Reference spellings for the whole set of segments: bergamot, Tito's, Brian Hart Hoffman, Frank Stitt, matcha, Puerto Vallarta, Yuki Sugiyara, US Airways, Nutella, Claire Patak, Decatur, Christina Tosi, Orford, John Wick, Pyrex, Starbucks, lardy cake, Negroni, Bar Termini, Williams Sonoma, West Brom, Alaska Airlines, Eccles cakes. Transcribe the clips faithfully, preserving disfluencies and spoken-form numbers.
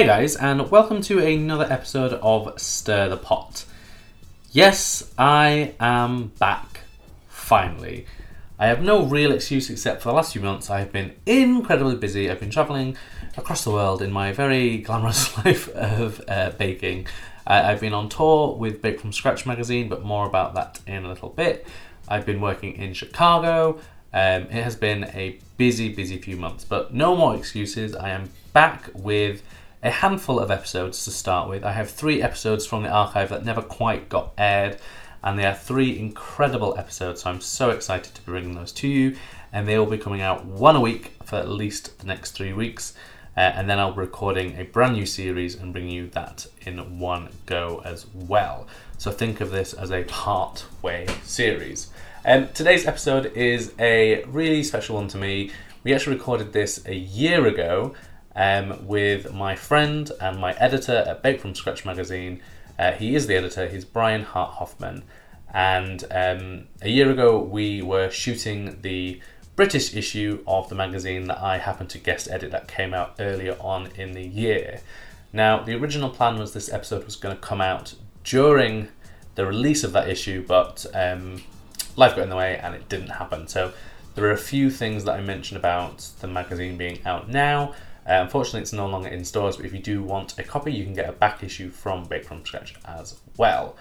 Hey guys, and welcome to another episode of Stir the Pot. Yes, I am back, finally. I have no real excuse except for the last few months I have been incredibly busy. I've been travelling across the world in my very glamorous life of uh, baking. Uh, I've been on tour with Bake from Scratch magazine, but more about that in a little bit. I've been working in Chicago. Um, it has been a busy, busy few months, but no more excuses. I am back with a handful of episodes to start with. I have three episodes from the archive that never quite got aired, and they are three incredible episodes, so I'm so excited to be bringing those to you, and they will be coming out one a week for at least the next three weeks, uh, and then I'll be recording a brand new series and bringing you that in one go as well. So think of this as a part-way series. Um, today's episode is a really special one to me. We actually recorded this a year ago, Um, with my friend and my editor at Bake From Scratch magazine. Uh, he is the editor, he's Brian Hart Hoffman. And um, a year ago we were shooting the British issue of the magazine that I happened to guest edit that came out earlier on in the year. Now, the original plan was this episode was going to come out during the release of that issue, but um, life got in the way and it didn't happen. So there are a few things that I mentioned about the magazine being out now. Uh, unfortunately, it's no longer in stores, but if you do want a copy, you can get a back issue from Bake From Scratch as well.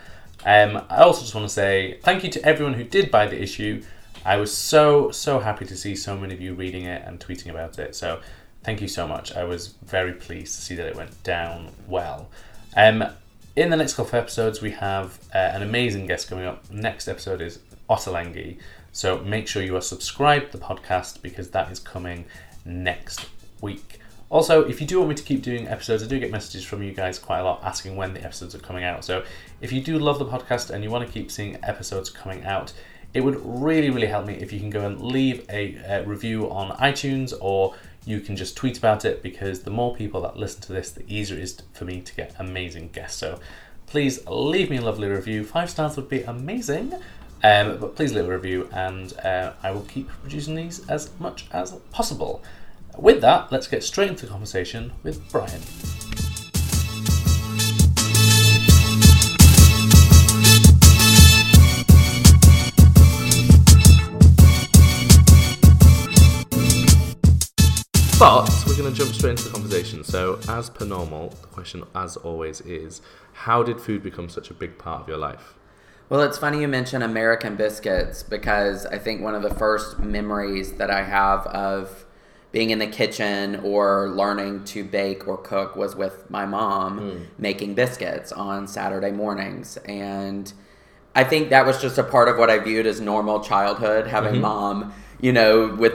Um, I also just want to say thank you to everyone who did buy the issue. I was so, so happy to see so many of you reading it and tweeting about it, so thank you so much. I was very pleased to see that it went down well. Um, in the next couple of episodes, we have uh, an amazing guest coming up. Next episode is Ottolenghi, so make sure you are subscribed to the podcast because that is coming next week. Also, if you do want me to keep doing episodes, I do get messages from you guys quite a lot asking when the episodes are coming out. So if you do love the podcast and you want to keep seeing episodes coming out, it would really, really help me if you can go and leave a, a review on iTunes, or you can just tweet about it, because the more people that listen to this, the easier it is for me to get amazing guests. So please leave me a lovely review. Five stars would be amazing, um, but please leave a review, and uh, I will keep producing these as much as possible. With that, let's get straight into the conversation with Brian. But we're going to jump straight into the conversation. So, as per normal, the question, as always, is how did food become such a big part of your life? Well, it's funny you mention American biscuits, because I think one of the first memories that I have of being in the kitchen or learning to bake or cook was with my mom mm. making biscuits on Saturday mornings. And I think that was just a part of what I viewed as normal childhood, having mm-hmm. mom, you know, with,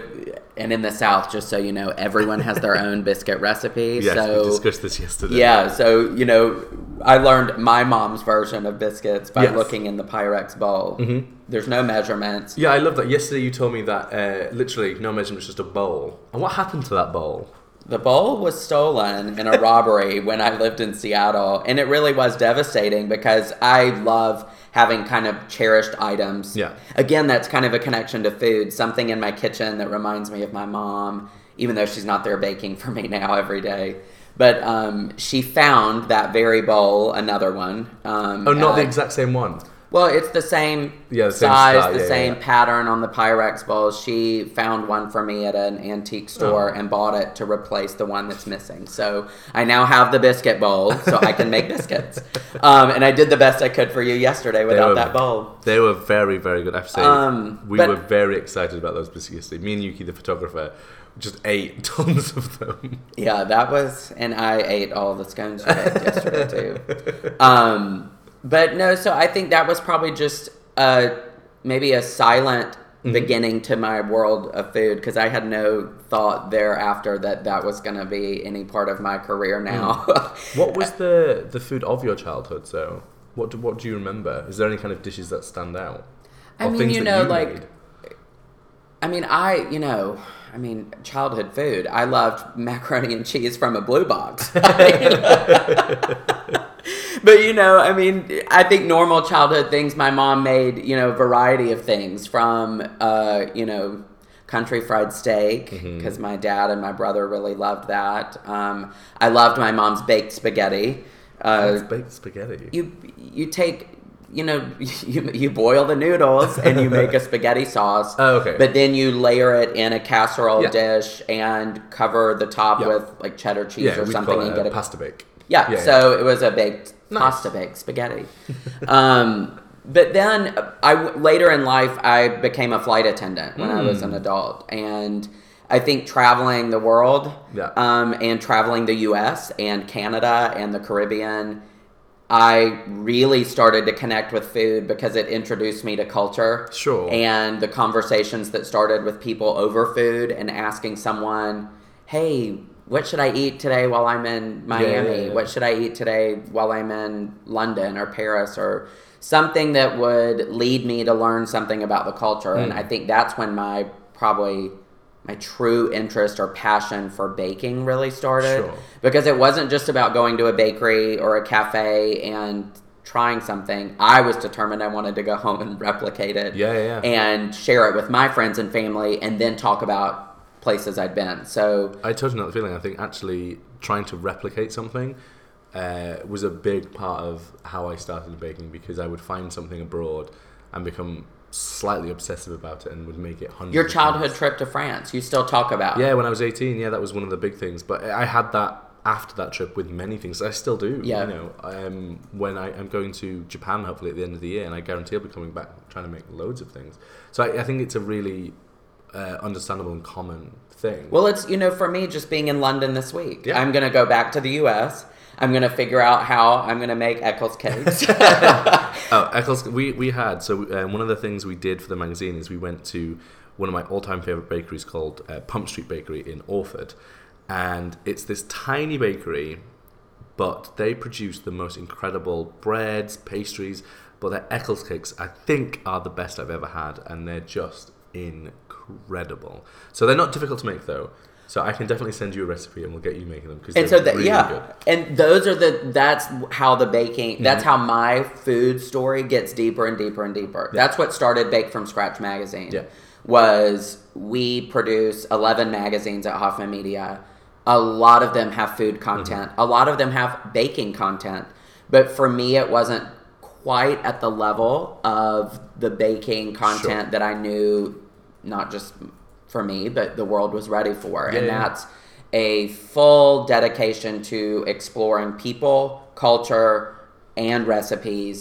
and in the South, just so you know, everyone has their own biscuit recipe. Yes, so, we discussed this yesterday. Yeah, so, you know, I learned my mom's version of biscuits by yes. looking in the Pyrex bowl. Mm-hmm. There's no measurements. Yeah, I love that. Yesterday you told me that uh, literally no measurements, just a bowl. And what happened to that bowl? The bowl was stolen in a robbery when I lived in Seattle. And it really was devastating because I love having kind of cherished items. Yeah. Again, that's kind of a connection to food. Something in my kitchen that reminds me of my mom, even though she's not there baking for me now every day. But um, she found that very bowl, another one. Um, oh, not at, the exact same one? Well, it's the same yeah, the size, same style, the yeah, same yeah. pattern on the Pyrex bowl. She found one for me at an antique store oh. and bought it to replace the one that's missing. So I now have the biscuit bowl, so I can make biscuits. Um, and I did the best I could for you yesterday without were, that bowl. They were very, very good. I have to say, um, we but, were very excited about those biscuits. Me and Yuki, the photographer, just ate tons of them. Yeah, that was, and I ate all the scones you had yesterday too. Um, But no, so I think that was probably just uh, maybe a silent mm-hmm. beginning to my world of food, because I had no thought thereafter that that was going to be any part of my career now. Mm. What was the, the food of your childhood, so? What do, what do you remember? Is there any kind of dishes that stand out? Or I mean, you know, you like... Made? I mean, I, you know... I mean, childhood food. I loved macaroni and cheese from a blue box. But, you know, I mean, I think normal childhood things, my mom made, you know, a variety of things from, uh, you know, country fried steak, because mm-hmm. my dad and my brother really loved that. Um, I loved my mom's baked spaghetti. Uh, baked spaghetti? You you take... You know, you, you boil the noodles and you make a spaghetti sauce. Oh, okay. But then you layer it in a casserole yeah. dish and cover the top yeah. with like cheddar cheese yeah, or something and get a pasta bake. Yeah, yeah so yeah. it was a baked nice. pasta bake spaghetti. um, but then I later in life I became a flight attendant when mm. I was an adult, and I think traveling the world yeah. um, and traveling the U S and Canada and the Caribbean. I really started to connect with food because it introduced me to culture. Sure. And the conversations that started with people over food and asking someone, hey, what should I eat today while I'm in Miami? Yeah, yeah, yeah. What should I eat today while I'm in London or Paris or something that would lead me to learn something about the culture. Mm. And I think that's when my probably... my true interest or passion for baking really started sure. because it wasn't just about going to a bakery or a cafe and trying something. I was determined I wanted to go home and replicate it yeah, yeah, yeah. and share it with my friends and family and then talk about places I'd been. So I totally know the feeling. I think actually trying to replicate something uh, was a big part of how I started baking, because I would find something abroad and become slightly obsessive about it and would make it hundreds. Your childhood times. Trip to France, you still talk about. Yeah, when I was eighteen, yeah, that was one of the big things. But I had that after that trip with many things. I still do. Yeah. You know, um, when I, I'm going to Japan, hopefully at the end of the year, and I guarantee I'll be coming back trying to make loads of things. So I, I think it's a really uh, understandable and common thing. Well, it's, you know, for me, just being in London this week, yeah. I'm going to go back to the U S. I'm going to figure out how I'm going to make Eccles cakes. oh, Eccles. We, we had, so um, one of the things we did for the magazine is we went to one of my all-time favourite bakeries called uh, Pump Street Bakery in Orford. And it's this tiny bakery, but they produce the most incredible breads, pastries, but their Eccles cakes, I think, are the best I've ever had. And they're just incredible. So they're not difficult to make, though. So I can definitely send you a recipe and we'll get you making them, because they're so that, really yeah. good. And those are the, that's how the baking, that's mm-hmm. how my food story gets deeper and deeper and deeper. Yeah. That's what started Bake from Scratch magazine yeah. was we produce eleven magazines at Hoffman Media. A lot of them have food content. Mm-hmm. A lot of them have baking content. But for me, it wasn't quite at the level of the baking content sure. that I knew, not just... for me, but the world was ready for. Yeah, and yeah. that's a full dedication to exploring people, culture, and recipes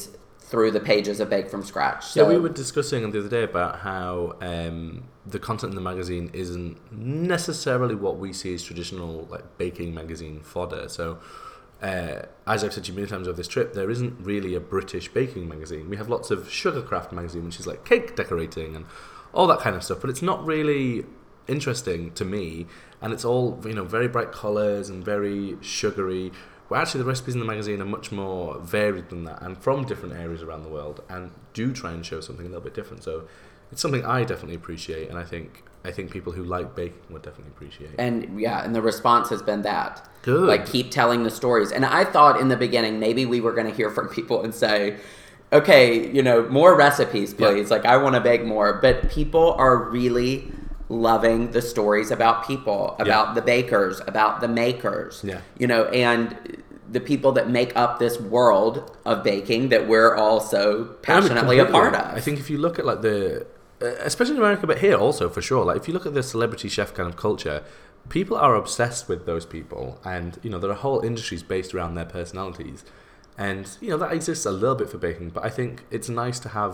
through the pages of Bake from Scratch. So yeah, we were discussing the other day about how um, the content in the magazine isn't necessarily what we see as traditional like baking magazine fodder. So uh, as I've said to you many times over this trip, there isn't really a British baking magazine. We have lots of Sugarcraft magazine, which is like cake decorating and all that kind of stuff, but it's not really interesting to me, and it's all, you know, very bright colours and very sugary. Well, actually, the recipes in the magazine are much more varied than that, and from different areas around the world, and do try and show something a little bit different. So it's something I definitely appreciate, and I think I think people who like baking would definitely appreciate. And yeah, and the response has been that. Good. Like, keep telling the stories. And I thought in the beginning maybe we were going to hear from people and say, okay, you know, more recipes, please. Yeah. Like, I want to bake more. But people are really loving the stories about people, about yeah. the bakers, about the makers, yeah. you know, and the people that make up this world of baking that we're all so passionately I mean, a part of. I think if you look at, like, the, especially in America, but here also, for sure, like, if you look at the celebrity chef kind of culture, people are obsessed with those people. And, you know, there are whole industries based around their personalities. And, you know, that exists a little bit for baking, but I think it's nice to have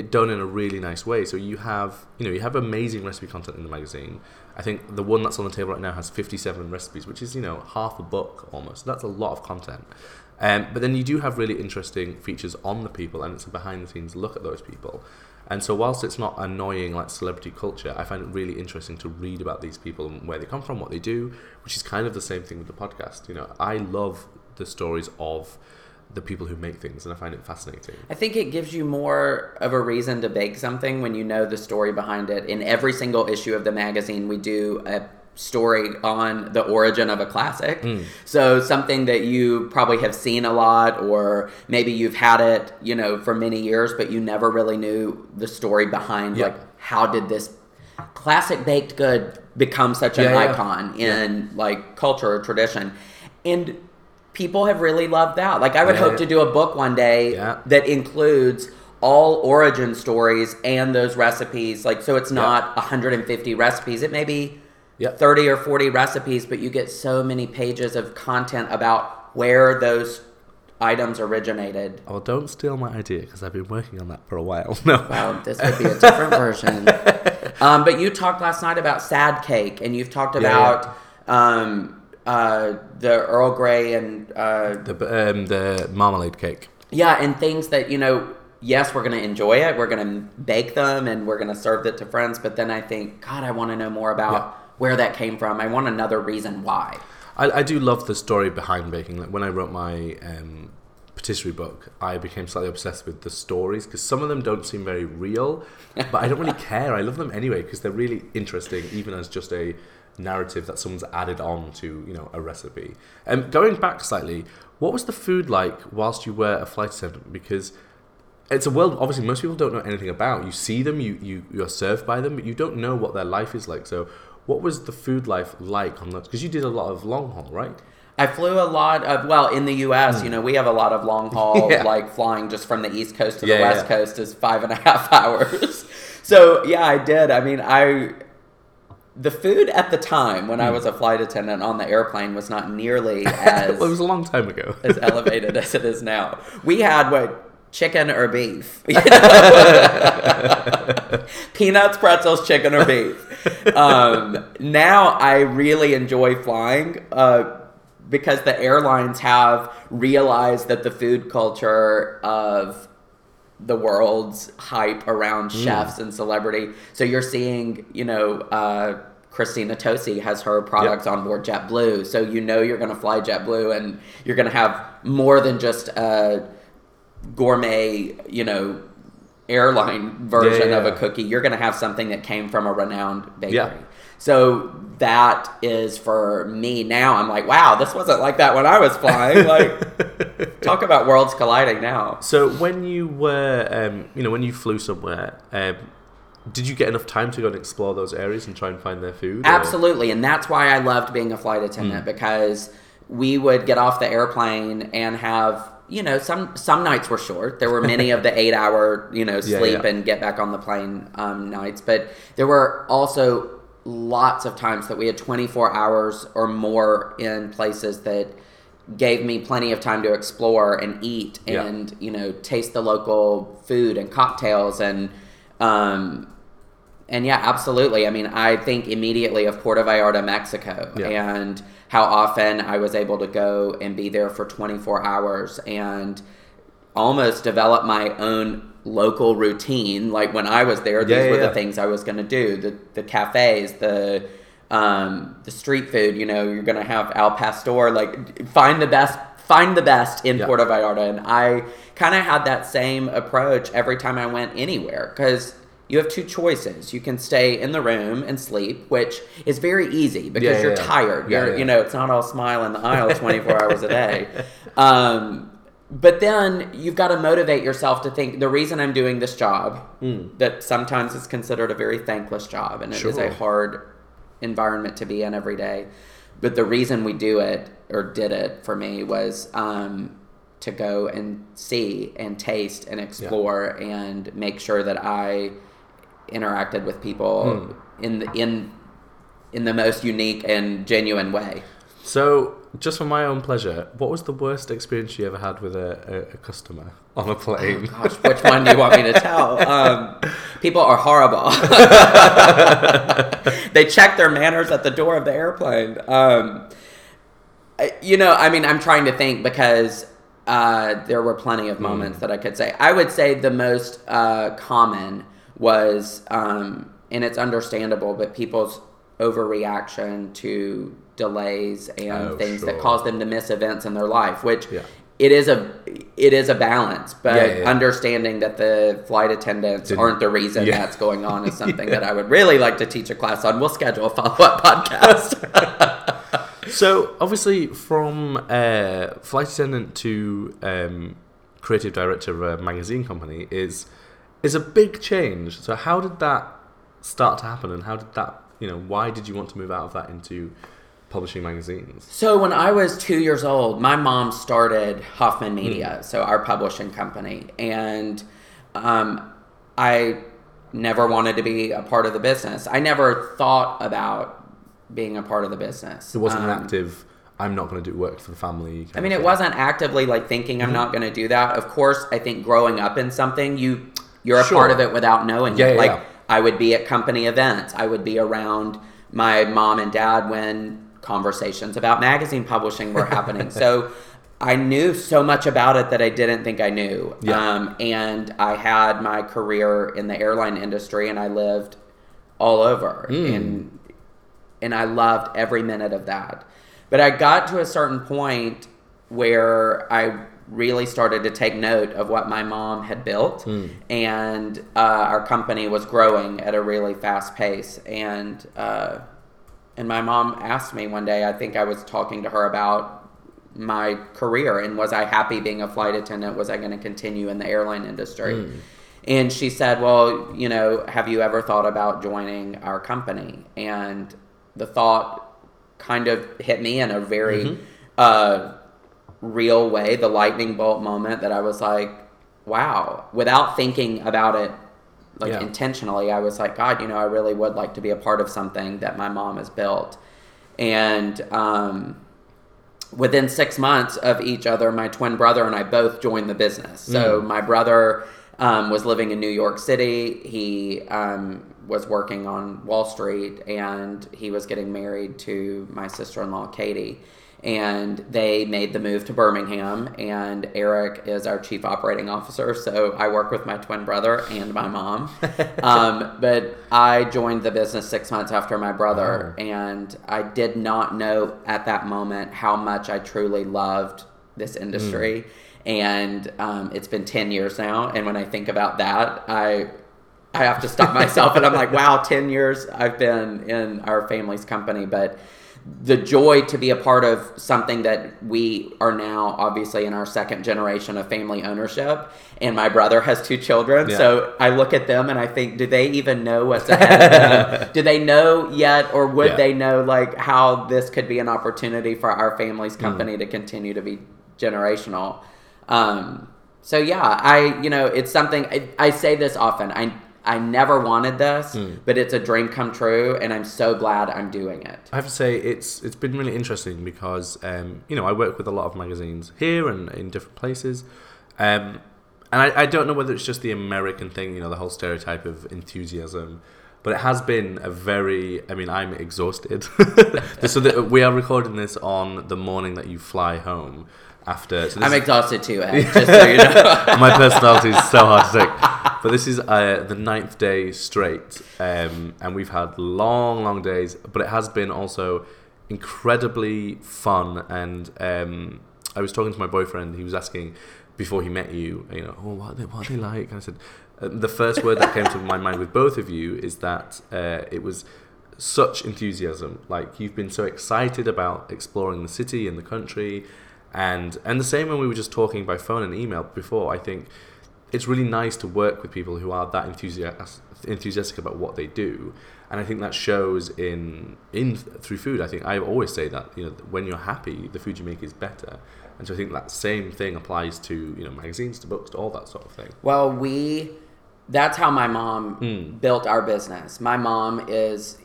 it done in a really nice way. So you have, you know, you have amazing recipe content in the magazine. I think the one that's on the table right now has fifty-seven recipes, which is, you know, half a book almost. That's a lot of content. Um, but then you do have really interesting features on the people, and it's a behind-the-scenes look at those people. And so whilst it's not annoying like celebrity culture, I find it really interesting to read about these people and where they come from, what they do, which is kind of the same thing with the podcast. You know, I love the stories of the people who make things, and I find it fascinating. I think it gives you more of a reason to bake something when you know the story behind it. In every single issue of the magazine, we do a story on the origin of a classic. Mm. So something that you probably have seen a lot, or maybe you've had it, you know, for many years, but you never really knew the story behind, yeah. like, how did this classic baked good becomes such an yeah, icon yeah. in yeah. like culture or tradition. And people have really loved that. Like I would yeah, hope yeah. to do a book one day yeah. that includes all origin stories and those recipes. Like, so it's not yeah. one hundred fifty recipes. It may be yeah. thirty or forty recipes, but you get so many pages of content about where those items originated. Oh, don't steal my idea because I've been working on that for a while. No. Well, this would be a different version. Um, but you talked last night about sad cake, and you've talked about yeah, yeah. Um, uh, the Earl Grey and uh, the um, the marmalade cake. Yeah, and things that, you know, yes, we're going to enjoy it. We're going to bake them, and we're going to serve it to friends. But then I think, God, I want to know more about yeah. where that came from. I want another reason why. I, I do love the story behind baking. Like when I wrote my um, patisserie book, I became slightly obsessed with the stories because some of them don't seem very real, but I don't really care. I love them anyway because they're really interesting, even as just a narrative that someone's added on to, you know, a recipe. Um, going back slightly, what was the food like whilst you were a flight attendant? Because it's a world, obviously, most people don't know anything about. You see them, you, you, you're served by them, but you don't know what their life is like. So what was the food life like on that? Because you did a lot of long haul, right? I flew a lot of, well, in the U S, mm. you know, we have a lot of long haul, yeah. like flying just from the East Coast to yeah, the West yeah. Coast is five and a half hours. So, yeah, I did. I mean, I, the food at the time when mm. I was a flight attendant on the airplane was not nearly as, well, it was a long time ago, as elevated as it is now. We had, what? Chicken or beef, you know? Peanuts, pretzels, chicken or beef. Um, now I really enjoy flying uh, because the airlines have realized that the food culture of the world's hype around mm. chefs and celebrity. So you're seeing, you know, uh, Christina Tosi has her products yep. on board JetBlue. So you know you're going to fly JetBlue and you're going to have more than just a gourmet, you know, airline version yeah, yeah. of a cookie. You're going to have something that came from a renowned bakery. Yeah. So that is for me now. I'm like, wow, this wasn't like that when I was flying. Like, talk about worlds colliding now. So when you were, um, you know, when you flew somewhere, um, did you get enough time to go and explore those areas and try and find their food? Absolutely. Or? And that's why I loved being a flight attendant mm. because we would get off the airplane and have, you know, some some nights were short. There were many of the eight-hour, you know, sleep yeah, yeah. and get back on the plane um, nights. But there were also lots of times that we had twenty-four hours or more in places that gave me plenty of time to explore and eat and, yeah. you know, taste the local food and cocktails. And, um, and yeah, absolutely. I mean, I think immediately of Puerto Vallarta, Mexico. Yeah. And how often I was able to go and be there for twenty-four hours and almost develop my own local routine. Like when I was there, these yeah, yeah, were yeah. the things I was going to do. The the cafes, the um, the street food, you know, you're going to have al pastor, like find the best, find the best in yeah. Puerto Vallarta. And I kind of had that same approach every time I went anywhere because you have two choices. You can stay in the room and sleep, which is very easy because yeah, you're yeah. tired. You're, yeah, yeah. You know, it's not all smile in the aisle twenty-four hours a day. Um, but then you've got to motivate yourself to think, the reason I'm doing this job mm. that sometimes is considered a very thankless job, and it sure. is a hard environment to be in every day. But the reason we do it or did it for me was um, to go and see and taste and explore yeah. and make sure that I interacted with people mm. in the, in in the most unique and genuine way. So, just for my own pleasure, what was the worst experience you ever had with a, a, a customer on a plane? Oh, gosh, which one do you want me to tell? Um, people are horrible. They check their manners at the door of the airplane. Um, you know, I mean, I'm trying to think because uh, there were plenty of moments mm. that I could say. I would say the most uh, common was, um, and it's understandable, but people's overreaction to delays and oh, things sure. that cause them to miss events in their life, which yeah. it is a it is a balance, but yeah, yeah. understanding that the flight attendants Didn't, aren't the reason yeah. that's going on is something yeah. that I would really like to teach a class on. We'll schedule a follow-up podcast. So, obviously, from uh, flight attendant to um, creative director of a magazine company is... It's a big change. So how did that start to happen, and how did that, you know, why did you want to move out of that into publishing magazines? So when I was two years old, my mom started Hoffman Media, mm. so our publishing company, and um, I never wanted to be a part of the business. I never thought about being a part of the business. It wasn't um, an active, I'm not going to do work for the family. I mean, it wasn't actively like thinking I'm mm-hmm. not going to do that. Of course, I think growing up in something, you, you're you sure. a part of it without knowing yeah, it. Yeah, like, yeah. I would be at company events. I would be around my mom and dad when conversations about magazine publishing were happening. So I knew so much about it that I didn't think I knew. Yeah. Um, and I had my career in the airline industry, and I lived all over. Mm. And, and I loved every minute of that. But I got to a certain point where I really started to take note of what my mom had built. Mm. And uh, our company was growing at a really fast pace. And uh, and my mom asked me one day, I think I was talking to her about my career and was I happy being a flight attendant? Was I going to continue in the airline industry? Mm. And she said, well, you know, have you ever thought about joining our company? And the thought kind of hit me in a very mm-hmm. uh, real way, the lightning bolt moment that I was like, wow, without thinking about it like yeah. intentionally, I was like, God, you know, I really would like to be a part of something that my mom has built. And um, within six months of each other, my twin brother and I both joined the business. So mm. my brother um, was living in New York City. He um, was working on Wall Street, and he was getting married to my sister-in-law, Katie. And they made the move to Birmingham, and Eric is our chief operating officer. So I work with my twin brother and my mom. um, but I joined the business six months after my brother. Oh. And I did not know at that moment how much I truly loved this industry. Mm. And um, it's been ten years now. And when I think about that, I... I have to stop myself, and I'm like, wow, ten years I've been in our family's company. But the joy to be a part of something that we are now obviously in our second generation of family ownership, and my brother has two children. Yeah. So I look at them and I think, do they even know what's ahead of them? Do they know yet, or would yeah. they know like how this could be an opportunity for our family's company mm. to continue to be generational? Um, so yeah, I, you know, it's something I, I say this often. I, I never wanted this, mm. but it's a dream come true, and I'm so glad I'm doing it. I have to say, it's it's been really interesting because, um, you know, I work with a lot of magazines here and in different places, um, and I, I don't know whether it's just the American thing, you know, the whole stereotype of enthusiasm, but it has been a very, I mean, I'm exhausted. So that we are recording this on the morning that you fly home after. So I'm exhausted too, Ed, just so you know. My personality is so hard to take. But this is uh, the ninth day straight, um, and we've had long, long days. But it has been also incredibly fun. And um, I was talking to my boyfriend. He was asking before he met you, you know, oh, what are they, what are they like? And I said, uh, the first word that came to my mind with both of you is that uh, it was such enthusiasm. Like, you've been so excited about exploring the city and the country, and and the same when we were just talking by phone and email before. I think it's really nice to work with people who are that enthusiastic enthusiastic about what they do, and I think that shows in in through food. I think I always say that, you know, when you're happy, the food you make is better, and so I think that same thing applies to, you know, magazines, to books, to all that sort of thing. Well, we that's how my mom mm. built our business. My mom is.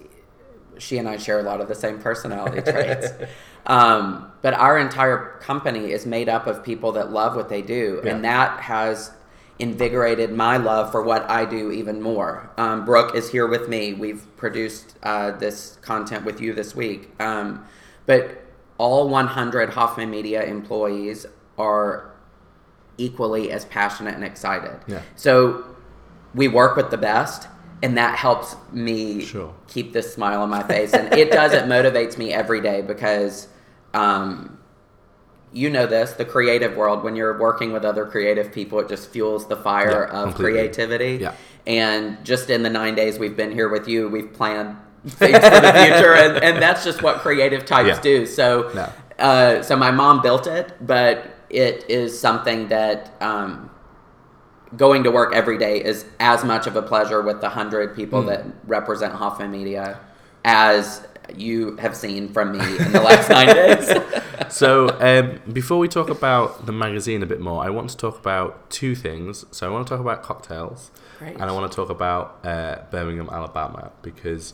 She and I share a lot of the same personality traits. Um, but our entire company is made up of people that love what they do. Yeah. And that has invigorated my love for what I do even more. Um, Brooke is here with me. We've produced uh, this content with you this week. Um, but all one hundred Hoffman Media employees are equally as passionate and excited. Yeah. So we work with the best. And that helps me sure. keep this smile on my face. And it does, it motivates me every day because, um, you know this, the creative world, when you're working with other creative people, it just fuels the fire yeah, of completely. creativity. Yeah. And just in the nine days we've been here with you, we've planned things for the future. And, and that's just what creative types yeah. do. So, no. uh, so my mom built it, but it is something that... Um, going to work every day is as much of a pleasure with the hundred people mm. that represent Hoffman Media as you have seen from me in the last nine days. So um, before we talk about the magazine a bit more, I want to talk about two things. So I want to talk about cocktails. Great. And I want to talk about uh, Birmingham, Alabama, because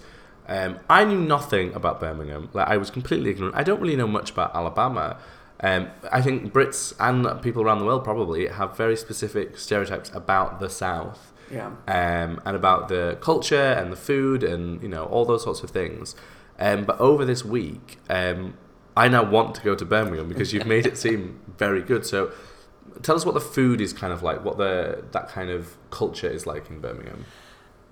um, I knew nothing about Birmingham. Like, I was completely ignorant. I don't really know much about Alabama. Um, I think Brits and people around the world probably have very specific stereotypes about the South. Yeah. Um, and about the culture and the food and, you know, all those sorts of things. Um, but over this week, um, I now want to go to Birmingham because you've made it seem very good. So tell us what the food is kind of like, what the that kind of culture is like in Birmingham.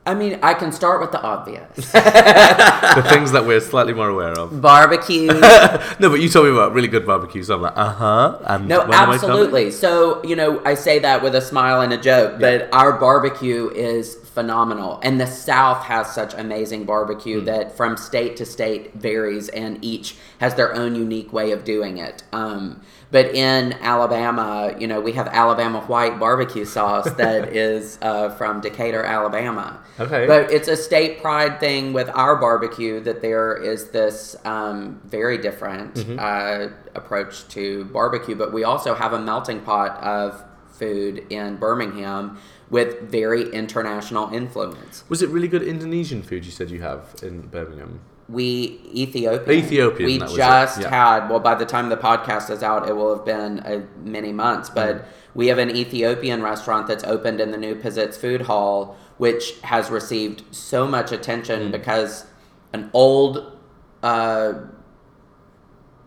I mean, I can start with the obvious. The things that we're slightly more aware of. Barbecue. No, but you told me about really good barbecue, so I'm like, uh-huh. And no, absolutely. So, you know, I say that with a smile and a joke, yeah. but our barbecue is phenomenal. And the South has such amazing barbecue mm. that from state to state varies, and each has their own unique way of doing it. Um, but in Alabama, you know, we have Alabama white barbecue sauce that is uh, from Decatur, Alabama. Okay. But it's a state pride thing with our barbecue that there is this um, very different mm-hmm. uh, approach to barbecue. But we also have a melting pot of food in Birmingham with very international influence. Was it really good Indonesian food you said you have in Birmingham? We, Ethiopian. Ethiopian, We just yeah. had, well, by the time the podcast is out, it will have been uh, many months, but mm. we have an Ethiopian restaurant that's opened in the new Pizzitz Food Hall, which has received so much attention mm. because an old, uh,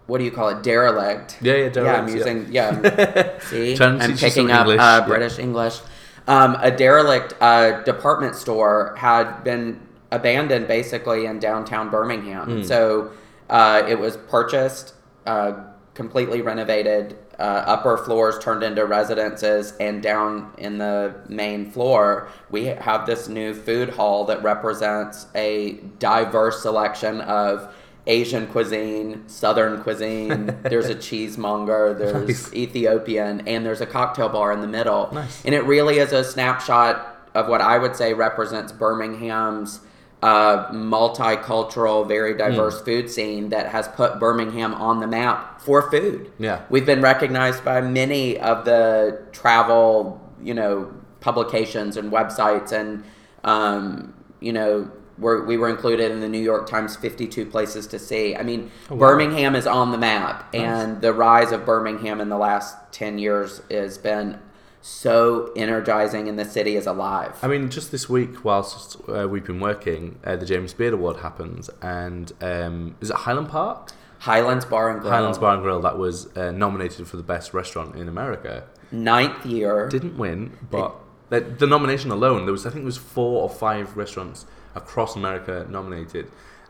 what do you call it, derelict. Yeah, yeah, derelict. Yeah, I'm using, yeah, yeah see, I'm picking up English. Uh, British yeah. English. Um, a derelict uh, department store had been abandoned basically in downtown Birmingham. Mm. So uh, it was purchased, uh, completely renovated, uh, upper floors turned into residences, and down in the main floor, we have this new food hall that represents a diverse selection of Asian cuisine, Southern cuisine, there's a cheesemonger, there's nice. Ethiopian, and there's a cocktail bar in the middle. Nice. And it really is a snapshot of what I would say represents Birmingham's uh, multicultural, very diverse mm. food scene that has put Birmingham on the map for food. Yeah. We've been recognized by many of the travel, you know, publications and websites, and, um, you know, We're, we were included in the New York Times fifty-two Places to See. I mean, oh, wow. Birmingham is on the map, nice. And the rise of Birmingham in the last ten years has been so energizing, and the city is alive. I mean, just this week, whilst uh, we've been working, uh, the James Beard Award happens, and um, is it Highland Park? Highlands Bar and Grill. Highlands Bar and Grill, that was uh, nominated for the best restaurant in America. Ninth year. Didn't win, but it, the, the nomination alone, there was I think it was four or five restaurants across America nominated,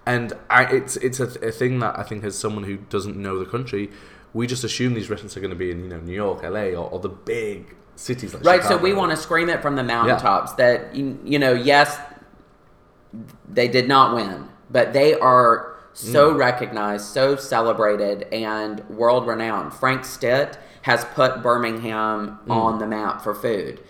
and I, it's it's a, a thing that I think as someone who doesn't know the country, we just assume these restaurants are going to be in, you know, New York, L A, or, or the big cities like right, Chicago. So we want to scream it from the mountaintops yeah. that you, you know, yes, they did not win, but they are so mm. recognized, so celebrated, and world renowned. Frank Stitt has put Birmingham mm. on the map for food.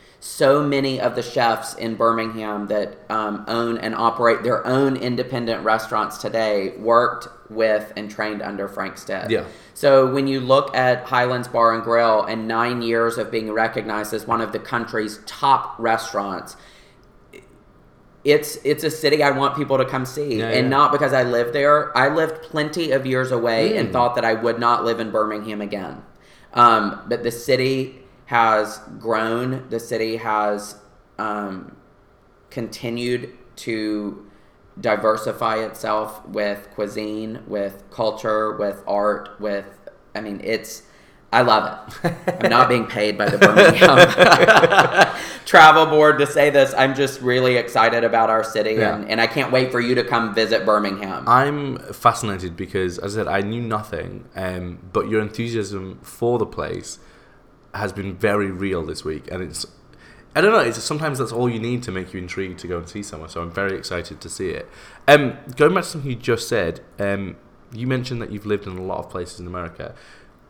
So many of the chefs in Birmingham that um, own and operate their own independent restaurants today worked with and trained under Frank Stitt. Yeah. So when you look at Highlands Bar and Grill and nine years of being recognized as one of the country's top restaurants, it's it's a city I want people to come see, yeah, and yeah. not because I live there. I lived plenty of years away mm. and thought that I would not live in Birmingham again. Um, but the city has grown. The city has um, continued to diversify itself with cuisine, with culture, with art, with, I mean, it's, I love it. I'm not being paid by the Birmingham Travel Board to say this. I'm just really excited about our city, yeah. and, and I can't wait for you to come visit Birmingham. I'm fascinated because, as I said, I knew nothing, um, but your enthusiasm for the place has been very real this week, and it's I don't know it's sometimes that's all you need to make you intrigued to go and see somewhere, so I'm very excited to see it. Um, going back to something you just said, um, you mentioned that you've lived in a lot of places in America,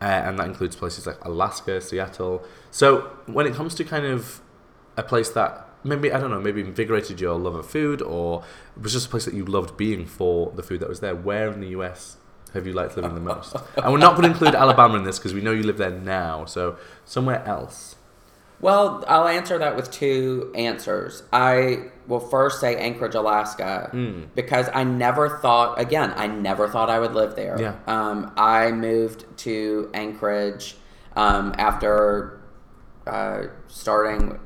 uh, and that includes places like Alaska, Seattle. So when it comes to kind of a place that maybe, I don't know, maybe invigorated your love of food, or it was just a place that you loved being for the food that was there? Where in the U S have you liked living the most? And we're not going to include Alabama in this because we know you live there now, so somewhere else. Well, I'll answer that with two answers. I will first say Anchorage, Alaska, mm. because I never thought, again, I never thought I would live there. Yeah. Um, I moved to Anchorage um, after uh, starting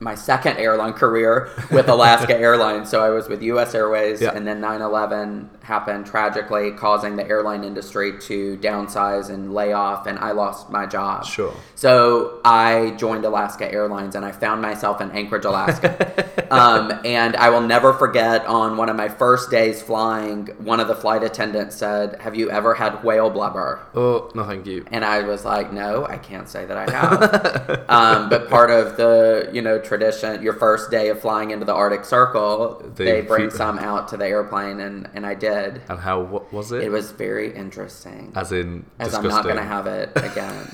my second airline career with Alaska Airlines. So I was with U S Airways, yeah. and then nine eleven happened tragically, causing the airline industry to downsize and lay off, and I lost my job. Sure. So I joined Alaska Airlines, and I found myself in Anchorage, Alaska. um, and I will never forget, on one of my first days flying, one of the flight attendants said, "Have you ever had whale blubber?" Oh, no, thank you. And I was like, "No, I can't say that I have." um, but part of the, you know, tradition, your first day of flying into the Arctic Circle, they, they bring few, some out to the airplane, and, and I did. And how what was it? It was very interesting. As in, as disgusting. I'm not going to have it again.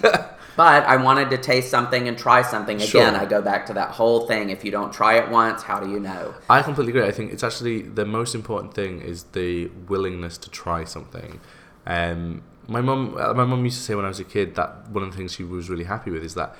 But I wanted to taste something and try something again. Sure. I go back to that whole thing. If you don't try it once, how do you know? I completely agree. I think it's actually the most important thing is the willingness to try something. Um, my mum, my mum used to say when I was a kid that one of the things she was really happy with is that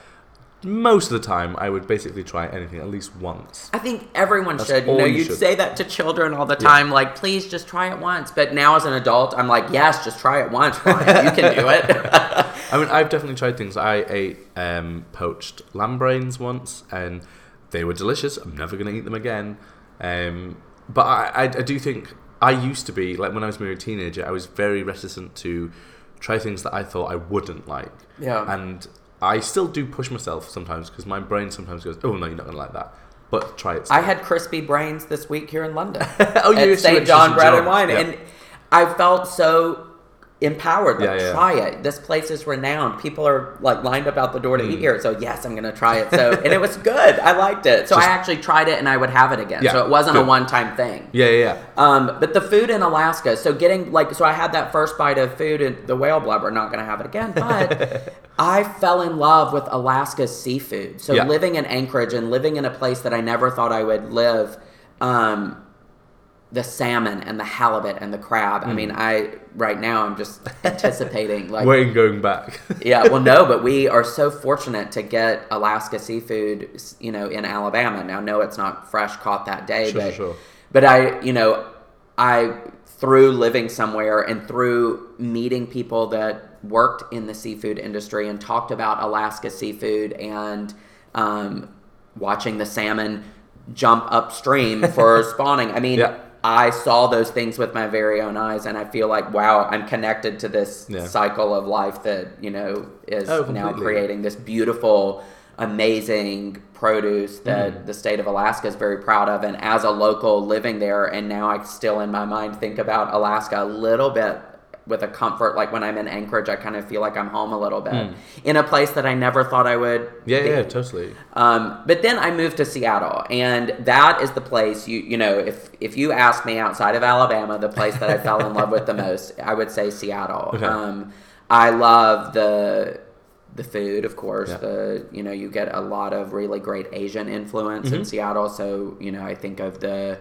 most of the time, I would basically try anything at least once. I think everyone That's should. You know, you'd should. say that to children all the time, yeah. like, please just try it once. But now as an adult, I'm like, yes, just try it once. Fine, you can do it. I mean, I've definitely tried things. I ate um, poached lamb brains once, and they were delicious. I'm never going to eat them again. Um, but I, I, I do think I used to be, like when I was a teenager, I was very reticent to try things that I thought I wouldn't like. Yeah. And I still do push myself sometimes because my brain sometimes goes, oh, no, you're not going to like that. But try it. Still. I had crispy brains this week here in London. oh, at you Saint John Bread and Wine. Yeah. And I felt so empowered. Like, yeah, yeah. try it. This place is renowned. People are like lined up out the door to mm. eat here. So, yes, I'm going to try it. So, and it was good. I liked it. So, Just, I actually tried it and I would have it again. Yeah, so, it wasn't good. a one-time thing. Yeah, yeah, yeah. Um, but the food in Alaska. So, getting like, so I had that first bite of food and the whale blubber. Not going to have it again. But I fell in love with Alaska's seafood. So, yeah. living in Anchorage and living in a place that I never thought I would live, um, the salmon and the halibut and the crab. Mm. I mean, I right now I'm just anticipating like waiting going back. yeah, well, no, but we are so fortunate to get Alaska seafood, you know, in Alabama. Now, no, it's not fresh caught that day, sure, but sure. but I, you know, I through living somewhere and through meeting people that worked in the seafood industry and talked about Alaska seafood and um, watching the salmon jump upstream for spawning. I mean. Yeah. I saw those things with my very own eyes, and I feel like, wow, I'm connected to this yeah. cycle of life that, you know, is oh, now creating this beautiful, amazing produce that mm. the state of Alaska is very proud of. And as a local living there, and now I still in my mind think about Alaska a little bit with a comfort. Like when I'm in Anchorage, I kind of feel like I'm home a little bit mm. in a place that I never thought I would yeah be. yeah totally um but then I moved to Seattle, and that is the place you you know if if you ask me outside of Alabama the place that I fell in love with the most, I would say Seattle. okay. um I love the the food, of course. yeah. The you know you get a lot of really great Asian influence mm-hmm. in Seattle, so you know I think of the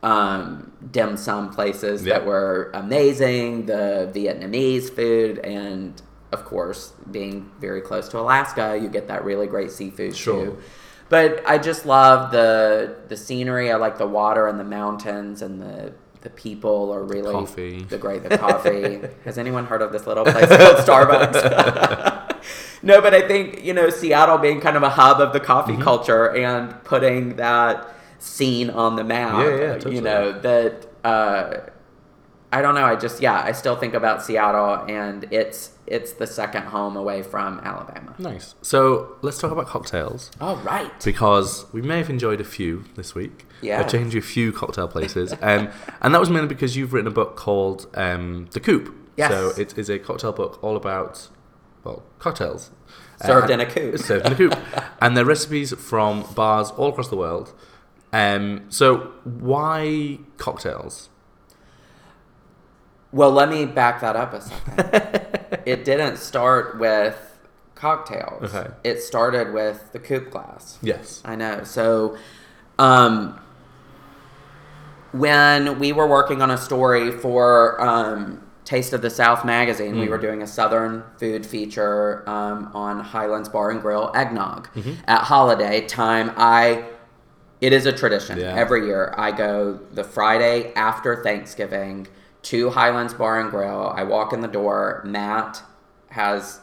Um, dim sum places yep. that were amazing, the Vietnamese food, and of course, being very close to Alaska, you get that really great seafood sure. too. But I just love the the scenery. I like the water and the mountains, and the the people are really coffee. the great the coffee. Has anyone heard of this little place called Starbucks? No, but I think you know Seattle being kind of a hub of the coffee mm-hmm. culture and putting that scene on the map, yeah, yeah, totally. you know, that, uh, I don't know, I just, yeah, I still think about Seattle, and it's it's the second home away from Alabama. Nice. So, let's talk about cocktails. All right. Because we may have enjoyed a few this week. Yeah. I've changed you a few cocktail places, um, and that was mainly because you've written a book called um, The Coupe. Yes. So, it is a cocktail book all about, well, cocktails. Served uh, in a coupe. Served in a coupe. And they're recipes from bars all across the world. Um, so why cocktails? Well, let me back that up a second. It didn't start with cocktails. Okay. It started with the coupe glass. Yes. I know. So um, when we were working on a story for um, Taste of the South magazine, mm. we were doing a Southern food feature um, on Highlands Bar and Grill eggnog mm-hmm. at holiday time. I... It is a tradition. Yeah. Every year I go the Friday after Thanksgiving to Highlands Bar and Grill. I walk in the door. Matt has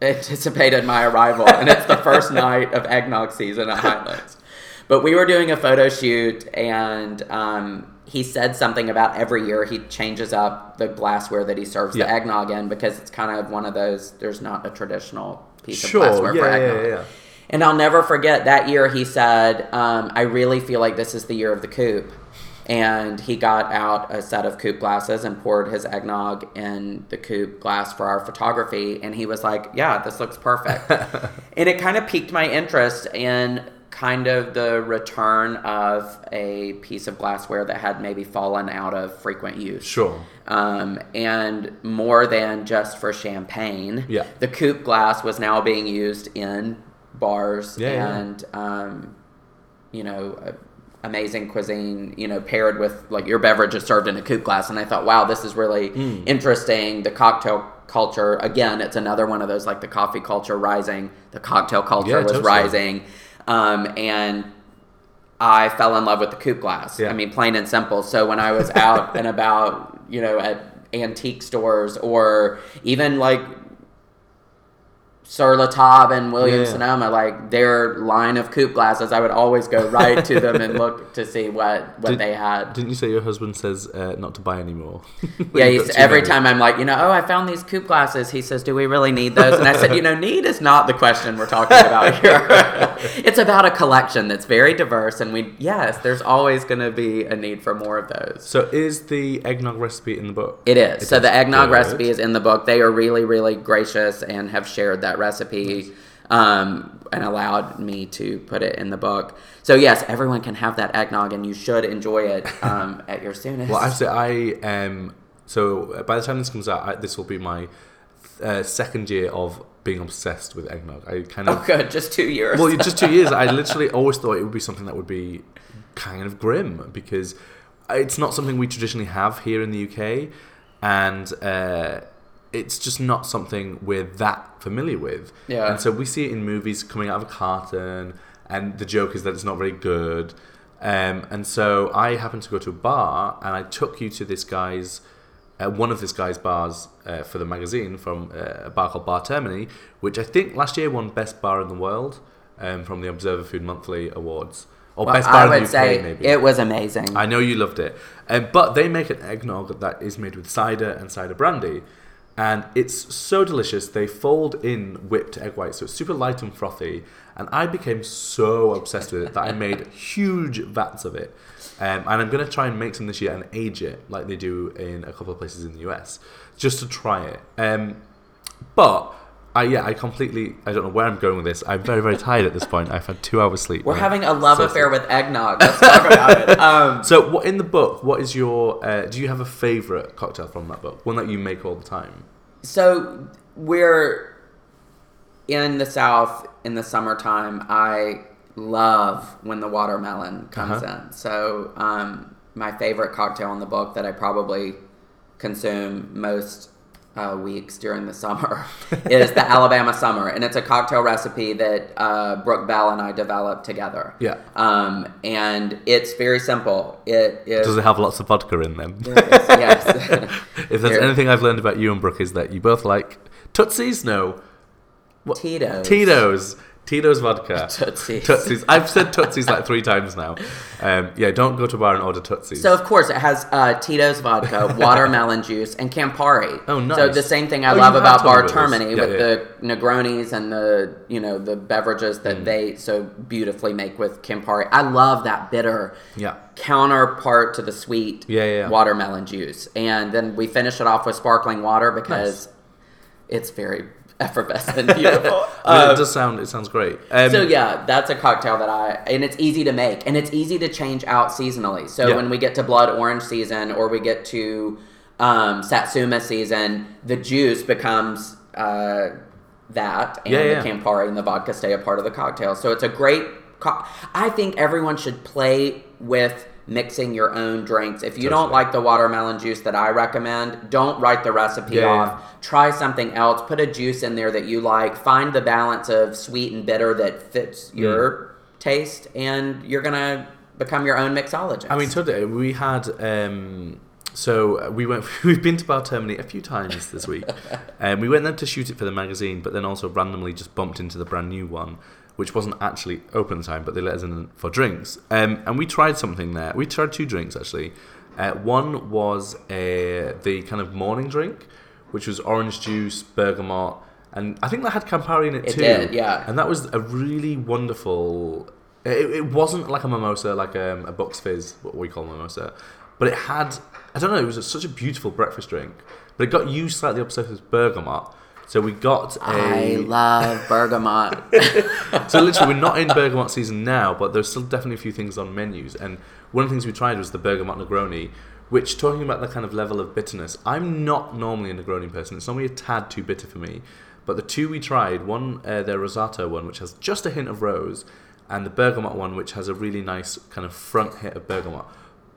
anticipated my arrival, and it's the first night of eggnog season at Highlands. But we were doing a photo shoot, and um, he said something about every year he changes up the glassware that he serves yeah. the eggnog in, because it's kind of one of those, there's not a traditional piece sure. of glassware yeah, for eggnog. Yeah, yeah, yeah. And I'll never forget that year he said, um, I really feel like this is the year of the coupe. And he got out a set of coupe glasses and poured his eggnog in the coupe glass for our photography. And he was like, yeah, this looks perfect. And it kind of piqued my interest in kind of the return of a piece of glassware that had maybe fallen out of frequent use. Sure. Um, and more than just for champagne, yeah. the coupe glass was now being used in bars yeah, and yeah. um you know uh, amazing cuisine, you know, paired with like your beverage is served in a coupe glass. And I thought, wow, this is really mm. interesting. The cocktail culture, again, it's another one of those, like the coffee culture rising, the cocktail culture yeah, was totally. rising um and I fell in love with the coupe glass. yeah. I mean, plain and simple. So when I was out and about, you know, at antique stores or even like Sur La Table and Williams yeah. Sonoma, like their line of coupe glasses, I would always go right to them and look to see what, what Did, they had. Didn't you say your husband says uh, not to buy anymore? Yeah, he's, every time I'm like, you know, oh, I found these coupe glasses. He says, do we really need those? And I said, you know, need is not the question we're talking about here. It's about a collection that's very diverse, and we yes, there's always going to be a need for more of those. So is the eggnog recipe in the book? It is. It so is the eggnog good. recipe is in the book. They are really, really gracious and have shared that recipe nice. um, and allowed me to put it in the book. So yes, everyone can have that eggnog, and you should enjoy it um, at your soonest. Well, actually, I um, so by the time this comes out, I, this will be my uh, second year of being obsessed with eggnog. I kind of oh, good, just two years. Well, just two years. I literally always thought it would be something that would be kind of grim, because it's not something we traditionally have here in the U K, and uh, it's just not something we're that familiar with. Yeah. And so we see it in movies coming out of a carton, and the joke is that it's not very good. Um, and so I happened to go to a bar, and I took you to this guy's, uh, one of this guy's bars uh, for the magazine, from uh, a bar called Bar Termini, which I think last year won Best Bar in the World um, from the Observer Food Monthly Awards. Or well, Best Bar I would in the U K, say maybe. It was amazing. I know you loved it. Um, but they make an eggnog that is made with cider and cider brandy. And it's so delicious. They fold in whipped egg whites, so it's super light and frothy. And I became so obsessed with it that I made huge vats of it. Um, and I'm going to try and make some this year and age it, like they do in a couple of places in the U S, just to try it. Um, but... I, yeah, I completely... I don't know where I'm going with this. I'm very, very tired at this point. I've had two hours sleep. We're having a love so affair sleep. with eggnog. Let's talk about it. Um, so what, in the book, what is your... Uh, do you have a favourite cocktail from that book? One that you make all the time? So we're in the South in the summertime. I love when the watermelon comes uh-huh. in. So um, my favourite cocktail in the book that I probably consume most... Uh, weeks during the summer is the Alabama Summer, and it's a cocktail recipe that uh, Brooke Bell and I developed together. Yeah, um, and it's very simple. It is, does it have lots of vodka in them? Is, yes. If there's there, anything I've learned about you and Brooke is that you both like Tootsies. No, what? Tito's. Tito's. Tito's vodka. Tootsies. Tootsies. I've said Tootsies like three times now. Um, yeah, don't go to a bar and order Tootsies. So, of course, it has uh, Tito's vodka, watermelon juice, and Campari. Oh, nice. So the same thing I oh, love about Bar Termini yeah, with yeah. the Negronis and the, you know, the beverages that mm. they so beautifully make with Campari. I love that bitter yeah. counterpart to the sweet yeah, yeah, yeah. watermelon juice. And then we finish it off with sparkling water because nice. It's very... effervescent, beautiful. um, it does sound. It sounds great. Um, so yeah, that's a cocktail that I, and it's easy to make, and it's easy to change out seasonally. So yeah. when we get to blood orange season, or we get to um, satsuma season, the juice becomes uh, that and yeah, yeah. the Campari and the vodka stay a part of the cocktail. So it's a great co- I think everyone should play with mixing your own drinks. If you totally. don't like the watermelon juice that I recommend, don't write the recipe yeah, off. Yeah. Try something else. Put a juice in there that you like. Find the balance of sweet and bitter that fits yeah. your taste, and you're going to become your own mixologist. I mean, today we had... Um, so we went, we've been to Bar Termini a few times this week. um, we went there to shoot it for the magazine, but then also randomly just bumped into the brand new one, which wasn't actually open time, but they let us in for drinks. Um, and we tried something there. We tried two drinks, actually. Uh, one was a, the kind of morning drink, which was orange juice, bergamot, and I think that had Campari in it, it too. It did, yeah. And that was a really wonderful... It, it wasn't like a mimosa, like um, a Bucks Fizz, what we call mimosa, but it had... I don't know, it was a, such a beautiful breakfast drink, but it got you slightly obsessed with bergamot. So we got a... I love bergamot. So literally, we're not in bergamot season now, but there's still definitely a few things on menus. And one of the things we tried was the bergamot Negroni, which, talking about the kind of level of bitterness, I'm not normally a Negroni person. It's normally a tad too bitter for me. But the two we tried, one, uh, the Rosato one, which has just a hint of rose, and the bergamot one, which has a really nice kind of front hit of bergamot.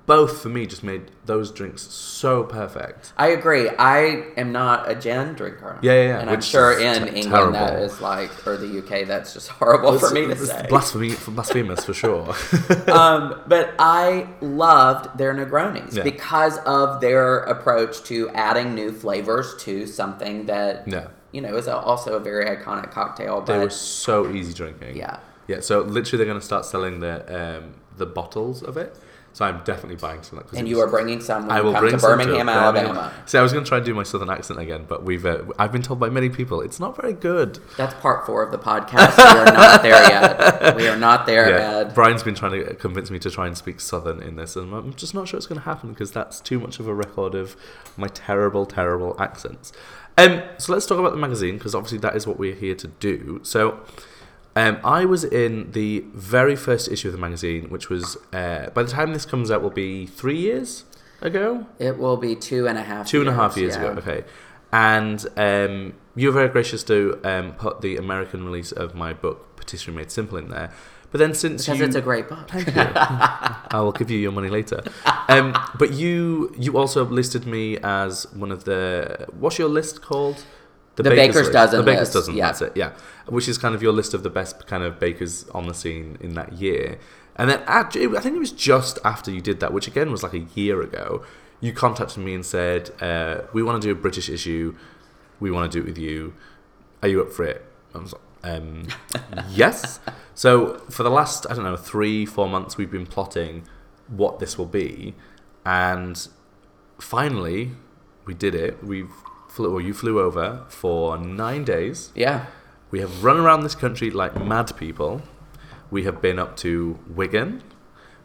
Both, for me, just made those drinks so perfect. I agree. I am not a gin drinker. Yeah, yeah, yeah. And I'm sure in t- England terrible. that is like, or the U K, that's just horrible it's, for me to say. Blasphemy, blasphemous, for sure. um, but I loved their Negronis yeah. because of their approach to adding new flavors to something that, yeah. you know, is also a very iconic cocktail. But they were so easy drinking. Yeah. Yeah, so literally they're going to start selling the um, the bottles of it. So I'm definitely buying some. And you are bringing some when you come to Birmingham, Alabama. See, I was going to try and do my southern accent again, but we've uh, I've been told by many people it's not very good. That's part four of the podcast. We are not there yet. We are not there yet. Yeah. Brian's been trying to convince me to try and speak southern in this, and I'm just not sure it's going to happen because that's too much of a record of my terrible, terrible accents. Um, so let's talk about the magazine, because obviously that is what we're here to do. So... Um, I was in the very first issue of the magazine, which was, uh, by the time this comes out, will be three years ago? It will be two and a half Two years, and a half years yeah. ago, okay. And um, you were very gracious to um, put the American release of my book, Patisserie Made Simple, in there. But then since because you... Because it's a great book. Thank you. I will give you your money later. Um, but you you also listed me as one of the... What's your list called? The, the Baker's, baker's Dozen The Baker's list. Dozen, yeah. That's it, yeah. Which is kind of your list of the best kind of bakers on the scene in that year. And then, actually, I think it was just after you did that, which again was like a year ago, you contacted me and said, uh, we want to do a British issue, we want to do it with you, are you up for it? I was like, um, yes. So for the last, I don't know, three, four months, we've been plotting what this will be. And finally, we did it. We've... Flew, or you flew over for nine days. Yeah. We have run around this country like mad people. We have been up to Wigan.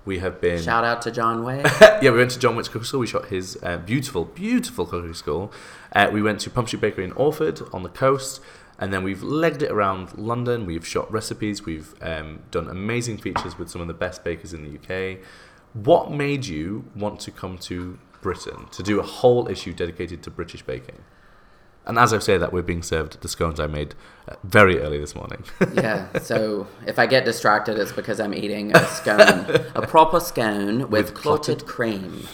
We have been... Shout out to John Wick. Yeah, we went to John Wick's cookery school. We shot his uh, beautiful, beautiful cookery school. Uh, we went to Pump Street Bakery in Orford on the coast. And then we've legged it around London. We've shot recipes. We've um, done amazing features with some of the best bakers in the U K. What made you want to come to Britain to do a whole issue dedicated to British baking? And as I say that, we're being served the scones I made very early this morning. Yeah, so if I get distracted, it's because I'm eating a scone, a proper scone with, with clotted cream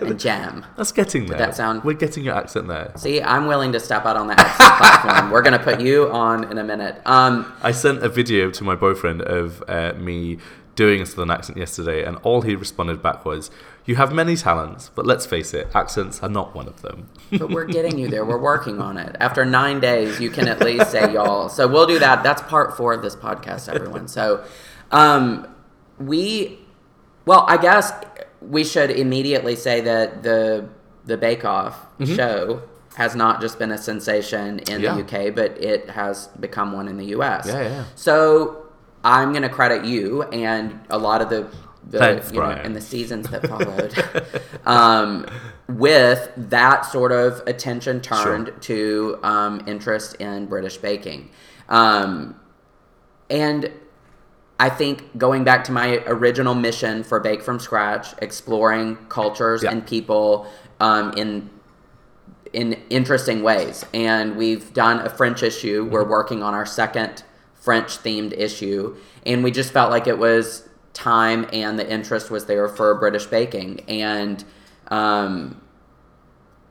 and jam. That's getting there. Did that sound? We're getting your accent there. See, I'm willing to step out on the accent platform. We're going to put you on in a minute. Um, I sent a video to my boyfriend of uh, me doing a southern accent yesterday, and all he responded back was, you have many talents, but let's face it, accents are not one of them. But we're getting you there. We're working on it. After nine days, you can at least say y'all. So we'll do that. That's part four of this podcast, everyone. So um, we, well, I guess we should immediately say that the the Bake Off mm-hmm. show has not just been a sensation in yeah. the U K, but it has become one in the U S. Yeah, yeah. So I'm going to credit you and a lot of the The, Thanks, you know, and the seasons that followed, um, with that sort of attention turned sure. to um, interest in British baking. Um, and I think going back to my original mission for Bake From Scratch, exploring cultures yeah. and people um, in in interesting ways. And we've done a French issue. We're working on our second French-themed issue. And we just felt like it was time and the interest was there for British baking. And, um,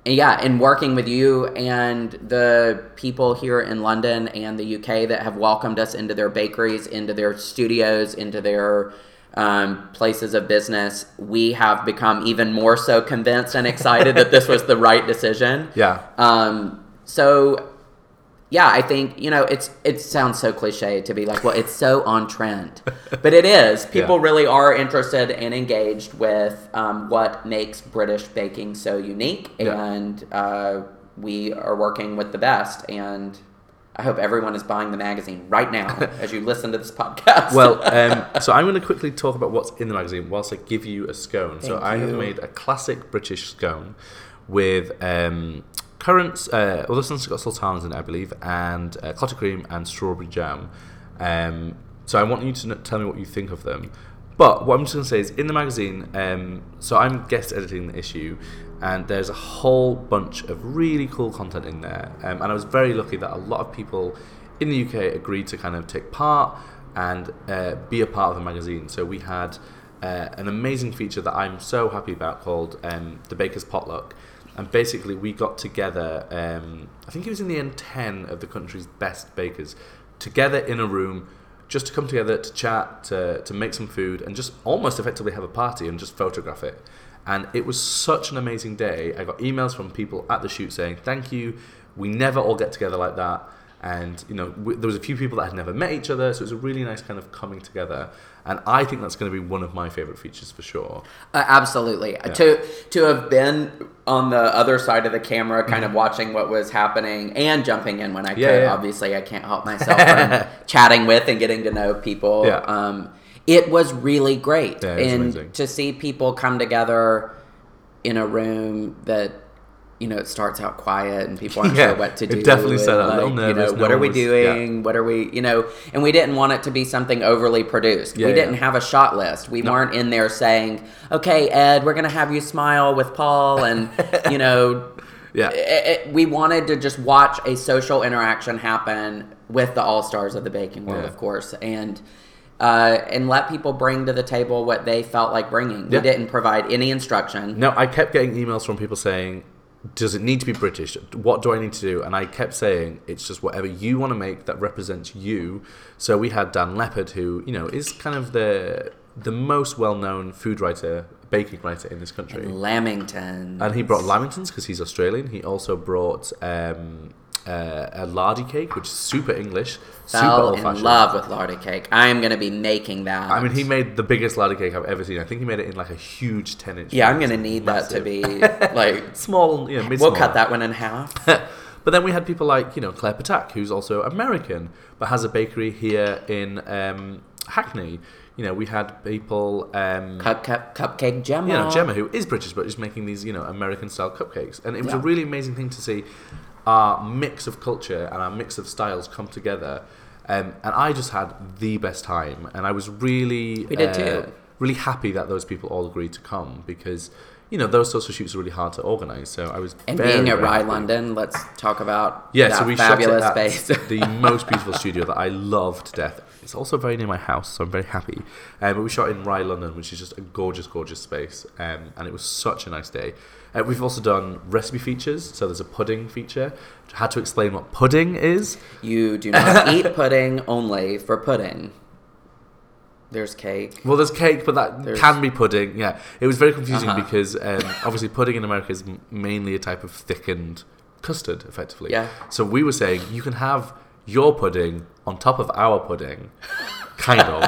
and yeah, and working with you and the people here in London and the U K that have welcomed us into their bakeries, into their studios, into their um, places of business, we have become even more so convinced and excited that this was the right decision. Yeah. Um, so... Yeah, I think, you know, it's it sounds so cliche to be like, well, it's so on trend. But it is. People yeah. really are interested and engaged with um, what makes British baking so unique. Yeah. And uh, we are working with the best. And I hope everyone is buying the magazine right now as you listen to this podcast. Well, um, so I'm going to quickly talk about what's in the magazine whilst I give you a scone. Thank so you. I have made a classic British scone with... Um, currants, uh, well, this one's got sultanas in it, I believe, and uh, clotted cream and strawberry jam. Um, so I want you to n- tell me what you think of them. But what I'm just going to say is, in the magazine, um, so I'm guest editing the issue, and there's a whole bunch of really cool content in there. Um, and I was very lucky that a lot of people in the U K agreed to kind of take part and uh, be a part of the magazine. So we had uh, an amazing feature that I'm so happy about called um, The Baker's Potluck. And basically, we got together, um, I think it was in the end ten of the country's best bakers, together in a room, just to come together, to chat, to, to make some food, and just almost effectively have a party and just photograph it. And it was such an amazing day. I got emails from people at the shoot saying, thank you, we never all get together like that. And, you know, w- there was a few people that had never met each other, so it was a really nice kind of coming together. And I think that's going to be one of my favorite features for sure. Uh, absolutely. Yeah. To to have been on the other side of the camera, kind of watching what was happening and jumping in when I yeah, could. Yeah. Obviously, I can't help myself from chatting with and getting to know people. Yeah. Um, it was really great. Yeah, it was and amazing. To see people come together in a room that, you know, it starts out quiet and people aren't yeah, sure what to do. It definitely set up. Like, a little nervous, you know, no what are we was, doing? Yeah. What are we, you know, and we didn't want it to be something overly produced. Yeah, we yeah. didn't have a shot list. We no. weren't in there saying, okay, Ed, we're going to have you smile with Paul. And, you know, yeah, it, it, we wanted to just watch a social interaction happen with the all-stars of the baking world, yeah. of course. And, Uh, and let people bring to the table what they felt like bringing. Yeah. We didn't provide any instruction. No, I kept getting emails from people saying, does it need to be British? What do I need to do? And I kept saying, it's just whatever you want to make that represents you. So we had Dan Leppard, who, you know, is kind of the the most well-known food writer, baking writer in this country. And lamingtons. And he brought lamingtons because he's Australian. He also brought um, uh, a lardy cake, which is super English, super old-fashioned. Fell in love with lardy cake. I am going to be making that. I mean, he made the biggest lardy cake I've ever seen. I think he made it in like a huge ten-inch. Yeah, I'm going to need massive. That to be like... small, you know, mid-small. We'll cut that one in half. But then we had people like, you know, Claire Patak, who's also American, but has a bakery here in um, Hackney. You know, we had people... Um, cup, cup, Cupcake Gemma. You know, Gemma, who is British, but is making these, you know, American-style cupcakes. And it was yeah. a really amazing thing to see our mix of culture and our mix of styles come together. Um, and I just had the best time. And I was really... We did uh, too. Really happy that those people all agreed to come because... You know, those sorts of shoots are really hard to organise, so I was and very... And being at Rye London, let's talk about yeah, that so we fabulous shot it space. The most beautiful studio that I love to death. It's also very near my house, so I'm very happy. Um, but we shot in Rye London, which is just a gorgeous, gorgeous space, um, and it was such a nice day. Uh, we've also done recipe features, so there's a pudding feature. I had to explain what pudding is. You do not eat pudding only for pudding. There's cake. Well, there's cake, but that there's... can be pudding. Yeah, it was very confusing uh-huh. because um, obviously pudding in America is m- mainly a type of thickened custard, effectively. Yeah. So we were saying you can have your pudding on top of our pudding, kind of.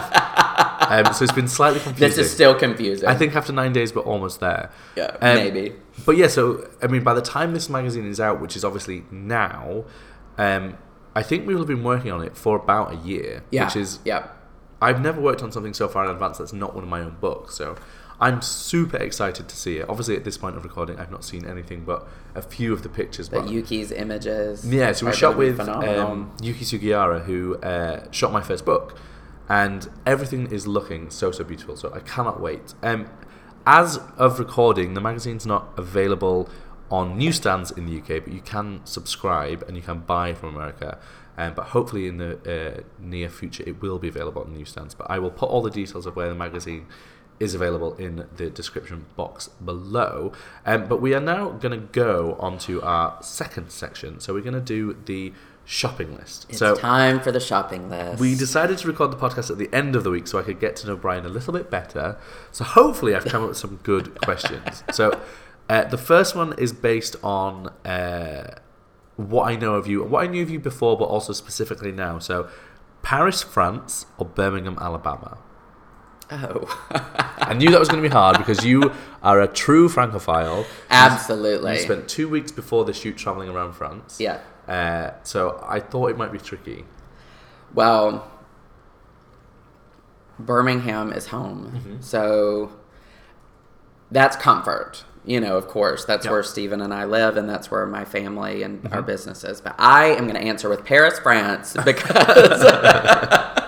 um, so it's been slightly confusing. This is still confusing. I think after nine days, we're almost there. Yeah, um, maybe. But yeah, so I mean, by the time this magazine is out, which is obviously now, um, I think we will have been working on it for about a year. Yeah. Which is yeah. I've never worked on something so far in advance that's not one of my own books, so I'm super excited to see it. Obviously, at this point of recording, I've not seen anything but a few of the pictures. But, but Yuki's images. Yeah, so we shot with um, Yuki Sugiyara, who uh, shot my first book, and everything is looking so, so beautiful, so I cannot wait. Um, as of recording, the magazine's not available on newsstands in the U K, but you can subscribe and you can buy from America. Um, but hopefully in the uh, near future it will be available on newsstands. But I will put all the details of where the magazine is available in the description box below. Um, but we are now going to go on to our second section. So we're going to do the shopping list. It's so time for the shopping list. We decided to record the podcast at the end of the week so I could get to know Brian a little bit better. So hopefully I've come up with some good questions. So uh, the first one is based on uh, what I know of you, what I knew of you before, but also specifically now. So Paris, France, or Birmingham, Alabama? Oh. I knew that was going to be hard because you are a true Francophile. Absolutely. You spent two weeks before this shoot travelling around France. Yeah. Uh, so I thought it might be tricky. Well, Birmingham is home. Mm-hmm. So that's comfort, you know, of course. That's yep. where Stephen and I live, and that's where my family and mm-hmm. our business is. But I am going to answer with Paris, France, because...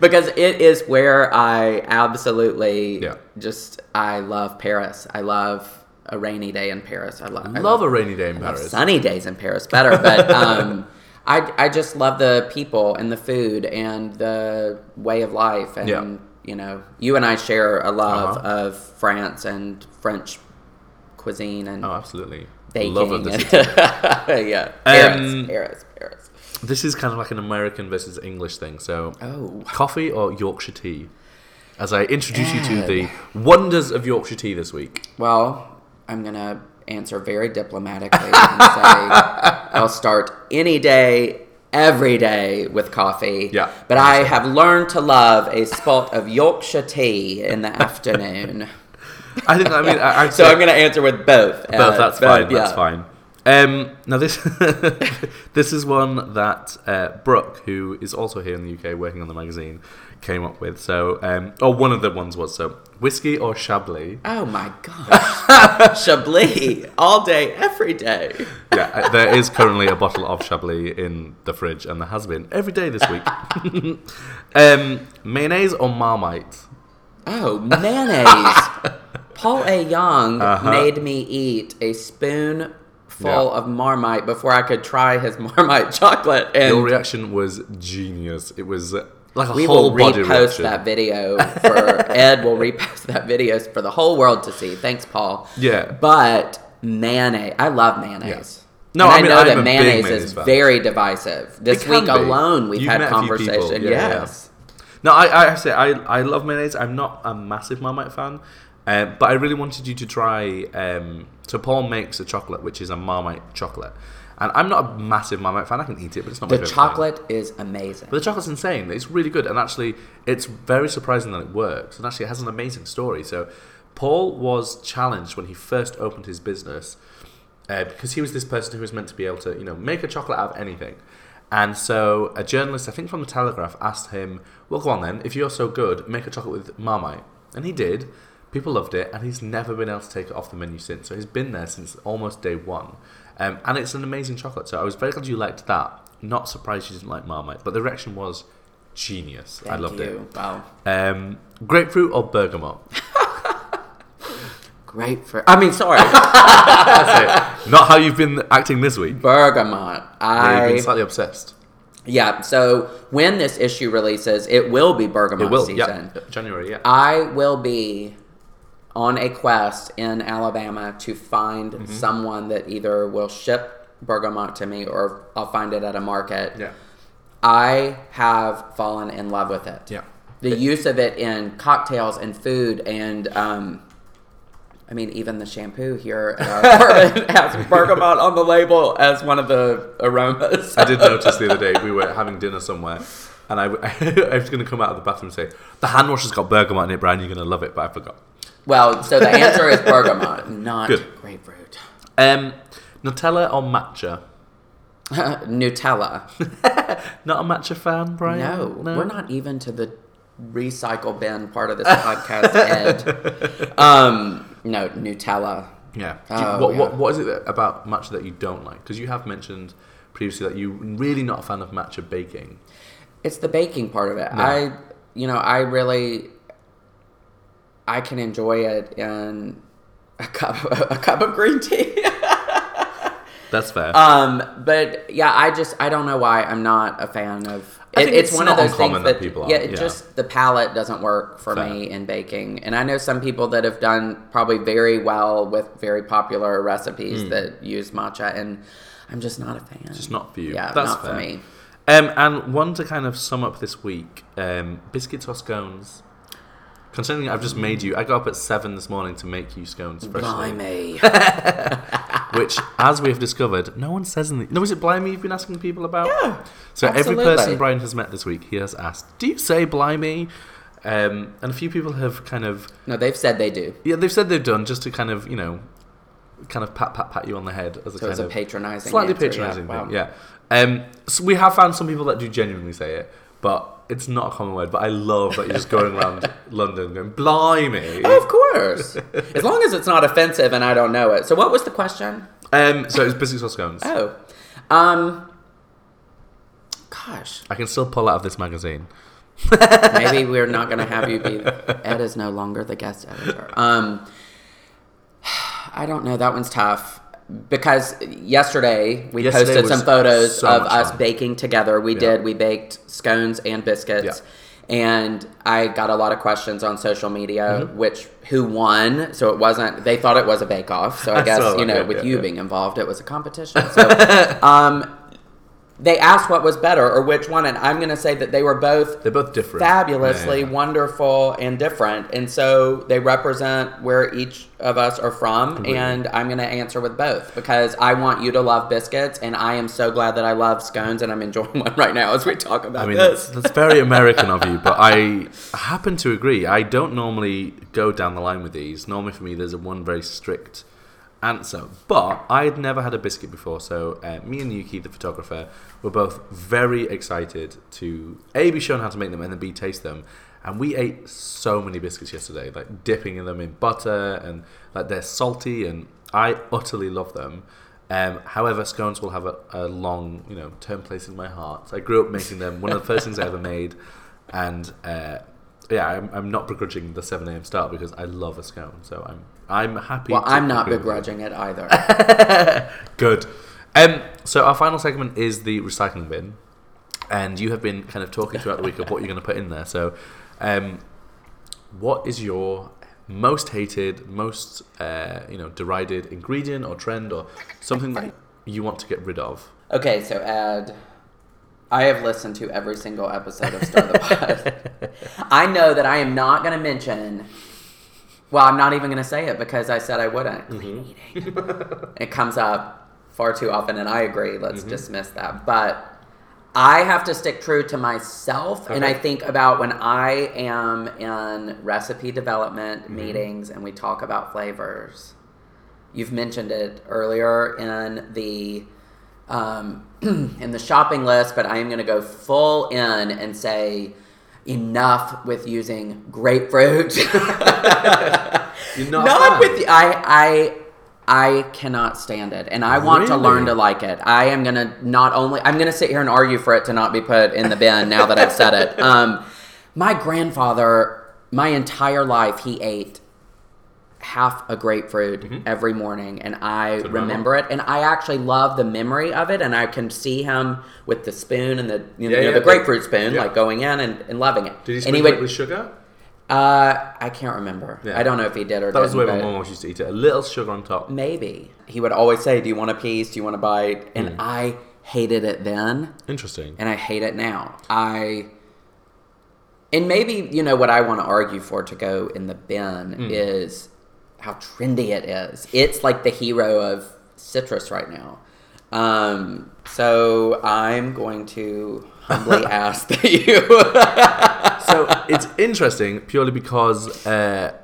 Because it is where I absolutely yeah. just, I love Paris. I love a rainy day in Paris. I, lo- I love, love a rainy day in I Paris. Love sunny days in Paris better. But um, I, I just love the people and the food and the way of life. And, yeah. you know, you and I share a love uh-huh. of France and French cuisine and oh, absolutely. Baking. Love of the city. yeah. Paris, um, Paris, Paris. This is kind of like an American versus English thing. So, oh. coffee or Yorkshire tea? As I introduce Dad. you to the wonders of Yorkshire tea this week. Well, I'm going to answer very diplomatically and say I'll start any day, every day with coffee. Yeah, but I have learned to love a spot of Yorkshire tea in the afternoon. I think, I mean, I, I so I'm going to answer with both. Both, uh, that's both, fine, yeah. that's fine. Um, now this this is one that uh, Brooke, who is also here in the U K working on the magazine, came up with. So, um, or one of the ones was so whiskey or Chablis. Oh my gosh, Chablis all day, every day. Yeah, there is currently a bottle of Chablis in the fridge, and there has been every day this week. um, mayonnaise or Marmite. Oh, mayonnaise. Paul A. Young uh-huh. made me eat a spoon. Full yeah. of Marmite before I could try his Marmite chocolate. And your reaction was genius. It was like a we whole body reaction. We will repost that video. For, Ed will repost that video for the whole world to see. Thanks, Paul. Yeah. But mayonnaise. I love mayonnaise. Yeah. No, and I, I mean, know I'm that mayonnaise, mayonnaise is fan. very divisive. This week be. alone, we've You've had conversation. Yeah, yes. Yeah. No, I, I have to say, I, I love mayonnaise. I'm not a massive Marmite fan. Uh, but I really wanted you to try, um, so Paul makes a chocolate, which is a Marmite chocolate. And I'm not a massive Marmite fan. I can eat it, but it's not my favorite. The chocolate is amazing. But the chocolate's insane. It's really good. And actually, it's very surprising that it works. And actually, it has an amazing story. So Paul was challenged when he first opened his business uh, because he was this person who was meant to be able to, you know, make a chocolate out of anything. And so a journalist, I think from the Telegraph, asked him, well, go on then. If you're so good, make a chocolate with Marmite. And he did. People loved it, and he's never been able to take it off the menu since. So he's been there since almost day one. Um, and it's an amazing chocolate. So I was very glad you liked that. Not surprised you didn't like Marmite, but the reaction was genius. Thank I loved you. it. Wow. Um, grapefruit or bergamot? Grapefruit. I mean, sorry. That's it. Not how you've been acting this week. Bergamot. I... You've been slightly obsessed. Yeah, so when this issue releases, it will be bergamot it will. season. Yep. January, yeah. I will be... on a quest in Alabama to find mm-hmm. someone that either will ship bergamot to me or I'll find it at a market. Yeah. I have fallen in love with it. Yeah. The it, use of it in cocktails and food and, um, I mean, even the shampoo here at our apartment has bergamot on the label as one of the aromas. I did notice the other day we were having dinner somewhere. And I, I was going to come out of the bathroom and say, the hand wash has got bergamot in it, Brian, you're going to love it, but I forgot. Well, so the answer is bergamot, not Good. grapefruit. Um, Nutella or matcha? Nutella. Not a matcha fan, Brian? No, no, we're not even to the recycle bin part of this podcast, Ed. Um, no, Nutella. Yeah. Oh, what, yeah. What, what is it about matcha that you don't like? Because you have mentioned previously that you're really not a fan of matcha baking. It's the baking part of it. No. I, you know, I really... I can enjoy it in a cup of, a cup of green tea. That's fair. Um, but yeah, I just, I don't know why I'm not a fan of it. I think it's, it's one not of those things that, that people are. Yeah, it yeah. just the palette doesn't work for fair. me in baking. And I know some people that have done probably very well with very popular recipes mm. that use matcha, and I'm just not a fan. It's just not for you. Yeah, that's not fair. for me. Um, and one to kind of sum up this week, um, biscuits or scones? Considering I've just made you, I got up at seven this morning to make you scones freshly. Blimey. Which, as we have discovered, no one says anything. No, is it blimey you've been asking people about? Yeah, So absolutely. Every person Brian has met this week, he has asked, do you say blimey? Um, and a few people have kind of... No, they've said they do. Yeah, they've said they've done, just to kind of, you know, kind of pat, pat, pat you on the head. As a so kind it's a patronising Slightly answer, patronising yeah. thing, wow. yeah. Um, so we have found some people that do genuinely say it, but... It's not a common word, but I love that you're just going around London going, blimey. Oh, of course. As long as it's not offensive and I don't know it. So what was the question? Um, so it was biscuits or scones. Oh. Um, gosh. I can still pull out of this magazine. Maybe we're not going to have you be... Ed is no longer the guest editor. Um, I don't know. That one's tough. Because yesterday we yesterday posted some photos so of us fun. baking together. We yeah. did. We baked scones and biscuits. Yeah. And I got a lot of questions on social media, mm-hmm. which who won. So it wasn't, they thought it was a bake-off. So I guess, so, you know, yeah, with yeah, you yeah. being involved, it was a competition. So um, they asked what was better or which one. And I'm going to say that they were both, They're both different. fabulously yeah, yeah. wonderful and different. And so they represent where each of us are from, Completely. and I'm going to answer with both because I want you to love biscuits, and I am so glad that I love scones, and I'm enjoying one right now as we talk about this. I mean, this. That's, that's very American of you, but I happen to agree. I don't normally go down the line with these. Normally for me, there's a one very strict answer, but I had never had a biscuit before, so uh, me and Yuki, the photographer, were both very excited to A, be shown how to make them, and then B, taste them. And we ate so many biscuits yesterday, like dipping them in butter, and like they're salty, and I utterly love them. Um, however, scones will have a, a long, you know, term place in my heart. So I grew up making them, one of the first things I ever made, and uh, yeah, I'm, I'm not begrudging the seven a.m. start because I love a scone, so I'm I'm happy. Well, to I'm not begrudging it either. Good. Um, so our final segment is the recycling bin, and you have been kind of talking throughout the week of what you're going to put in there, so. Um, what is your most hated, most uh, you know, derided ingredient or trend or something that you want to get rid of? Okay, so Ed, I have listened to every single episode of Stir the Pot. I know that I am not going to mention. Well, I'm not even going to say it because I said I wouldn't. Mm-hmm. It comes up far too often, and I agree. Let's mm-hmm. dismiss that, but. I have to stick true to myself, okay. and I think about when I am in recipe development mm-hmm. meetings and we talk about flavors. You've mentioned it earlier in the um, in the shopping list, but I am going to go full in and say enough with using grapefruit. You're not, not with the, I I. I cannot stand it, and I want really? to learn to like it. I am going to not only... I'm going to sit here and argue for it to not be put in the bin now that I've said it. Um, my grandfather, my entire life, he ate half a grapefruit mm-hmm. every morning, and I Good remember moment. it. And I actually love the memory of it, and I can see him with the spoon and the you yeah, know yeah, the grapefruit spoon, yeah. like going in and, and loving it. Did he sprinkle anyway, it with sugar? Uh, I can't remember. Yeah. I don't know if he did or didn't. That was the way my mom always used to eat it. A little sugar on top. Maybe. He would always say, do you want a piece? Do you want a bite? And mm. I hated it then. Interesting. And I hate it now. I... And maybe, you know, what I want to argue for to go in the bin mm. is how trendy it is. It's like the hero of citrus right now. Um, so I'm going to... humbly asked that you. So it's interesting purely because uh,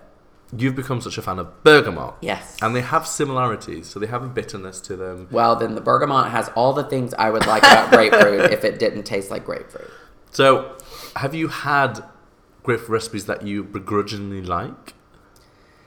you've become such a fan of bergamot. Yes. And they have similarities, so they have a bitterness to them. Well, then the bergamot has all the things I would like about grapefruit if it didn't taste like grapefruit. So have you had grapefruit recipes that you begrudgingly like?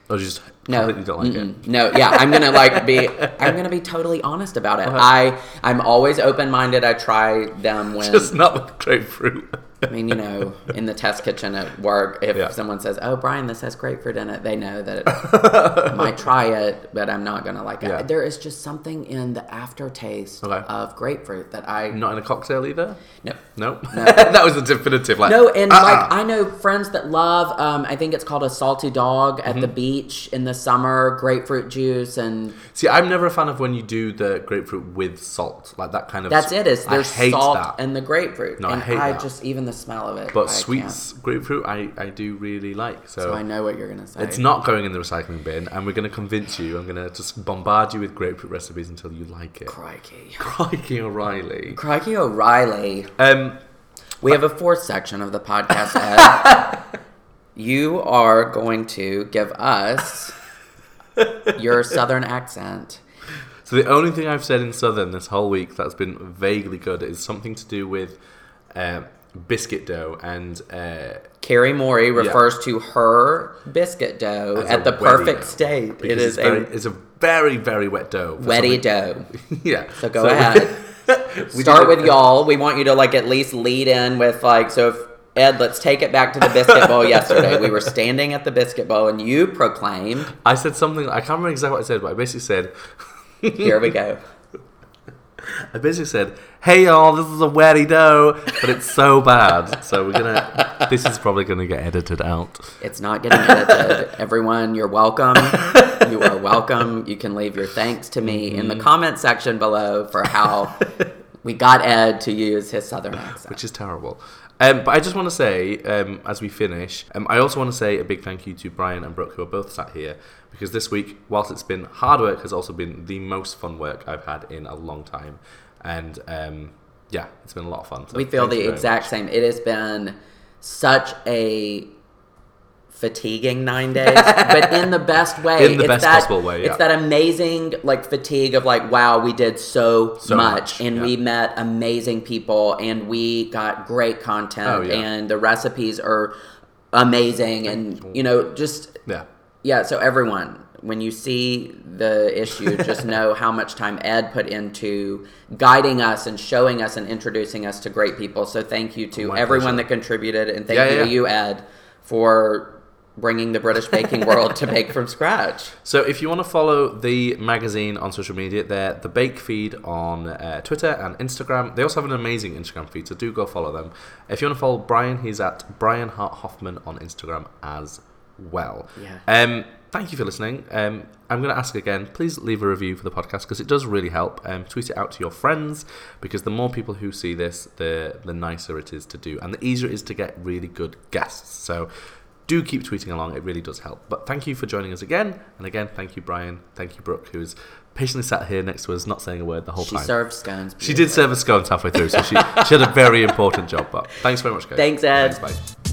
Or just completely no, don't like mm-mm. it. No, yeah, I'm gonna like be. I'm gonna be totally honest about it. Uh-huh. I I'm always open minded. I try them when just not with grapefruit. I mean, you know, in the test kitchen at work, if yeah. someone says, oh, Brian, this has grapefruit in it, they know that it, I might try it, but I'm not going to like it. Yeah. There is just something in the aftertaste okay. of grapefruit that I... Not in a cocktail either? No. No? no. That was the definitive. Like, no, and uh-uh. like I know friends that love, um, I think it's called a salty dog at mm-hmm. the beach in the summer, grapefruit juice and... See, I'm never a fan of when you do the grapefruit with salt, like that kind of... That's it, is there's salt that. And the grapefruit. No, and I hate I that. Just even the smell of it. But I sweets, can't. grapefruit, I, I do really like. So, so I know what you're going to say. It's not going in the recycling bin, and we're going to convince you. I'm going to just bombard you with grapefruit recipes until you like it. Crikey. Crikey O'Reilly. Crikey O'Reilly. Um, we but- have a fourth section of the podcast, Ed. You are going to give us your Southern accent. So the only thing I've said in Southern this whole week that's been vaguely good is something to do with... Uh, biscuit dough and uh, Carrie Morey refers yeah. to her biscuit dough as at the perfect dough. state. It is it's a very, it's a very very wet dough. Wetty dough. yeah. So go so ahead. We Start with y'all. We want you to like at least lead in with like so. If Ed, let's take it back to the biscuit bowl yesterday. We were standing at the biscuit bowl and you proclaimed. I said something. I can't remember exactly what I said, but I basically said. Here we go. I basically said, hey y'all, this is a wetty dough, but it's so bad. So we're going to, this is probably going to get edited out. It's not getting edited. Everyone, you're welcome. You are welcome. You can leave your thanks to me mm-hmm. in the comment section below for how we got Ed to use his Southern accent. Which is terrible. Um, but I just want to say, um, as we finish, um, I also want to say a big thank you to Brian and Brooke, who are both sat here, because this week, whilst it's been hard work, has also been the most fun work I've had in a long time. And um, yeah, it's been a lot of fun. So we feel the exact much. same. It has been such a fatiguing nine days, but in the best way. In the it's best that, possible way, yeah. It's that amazing like fatigue of like, wow, we did so, so much, much and yeah. we met amazing people and we got great content oh, yeah. and the recipes are amazing and, you know, just... yeah. Yeah, so everyone, when you see the issue, just know how much time Ed put into guiding us and showing us and introducing us to great people. So thank you to My everyone pleasure. that contributed, and thank yeah, you yeah. to you, Ed, for bringing the British baking world to Bake From Scratch. So if you want to follow the magazine on social media, they're The Bake Feed on uh, Twitter and Instagram. They also have an amazing Instagram feed, so do go follow them. If you want to follow Brian, he's at Brian Hart Hoffman on Instagram as well. well yeah. um thank you for listening. um I'm going to ask again, please leave a review for the podcast because it does really help. Um tweet it out to your friends, because the more people who see this, the the nicer it is to do and the easier it is to get really good guests. So do keep tweeting along, it really does help. But thank you for joining us again, and again thank you Brian, thank you Brooke, who's patiently sat here next to us not saying a word the whole she time. She served scones. She did serve us scones halfway through, so she, she had a very important job. But thanks very much guys. Thanks Ed. Thanks, bye.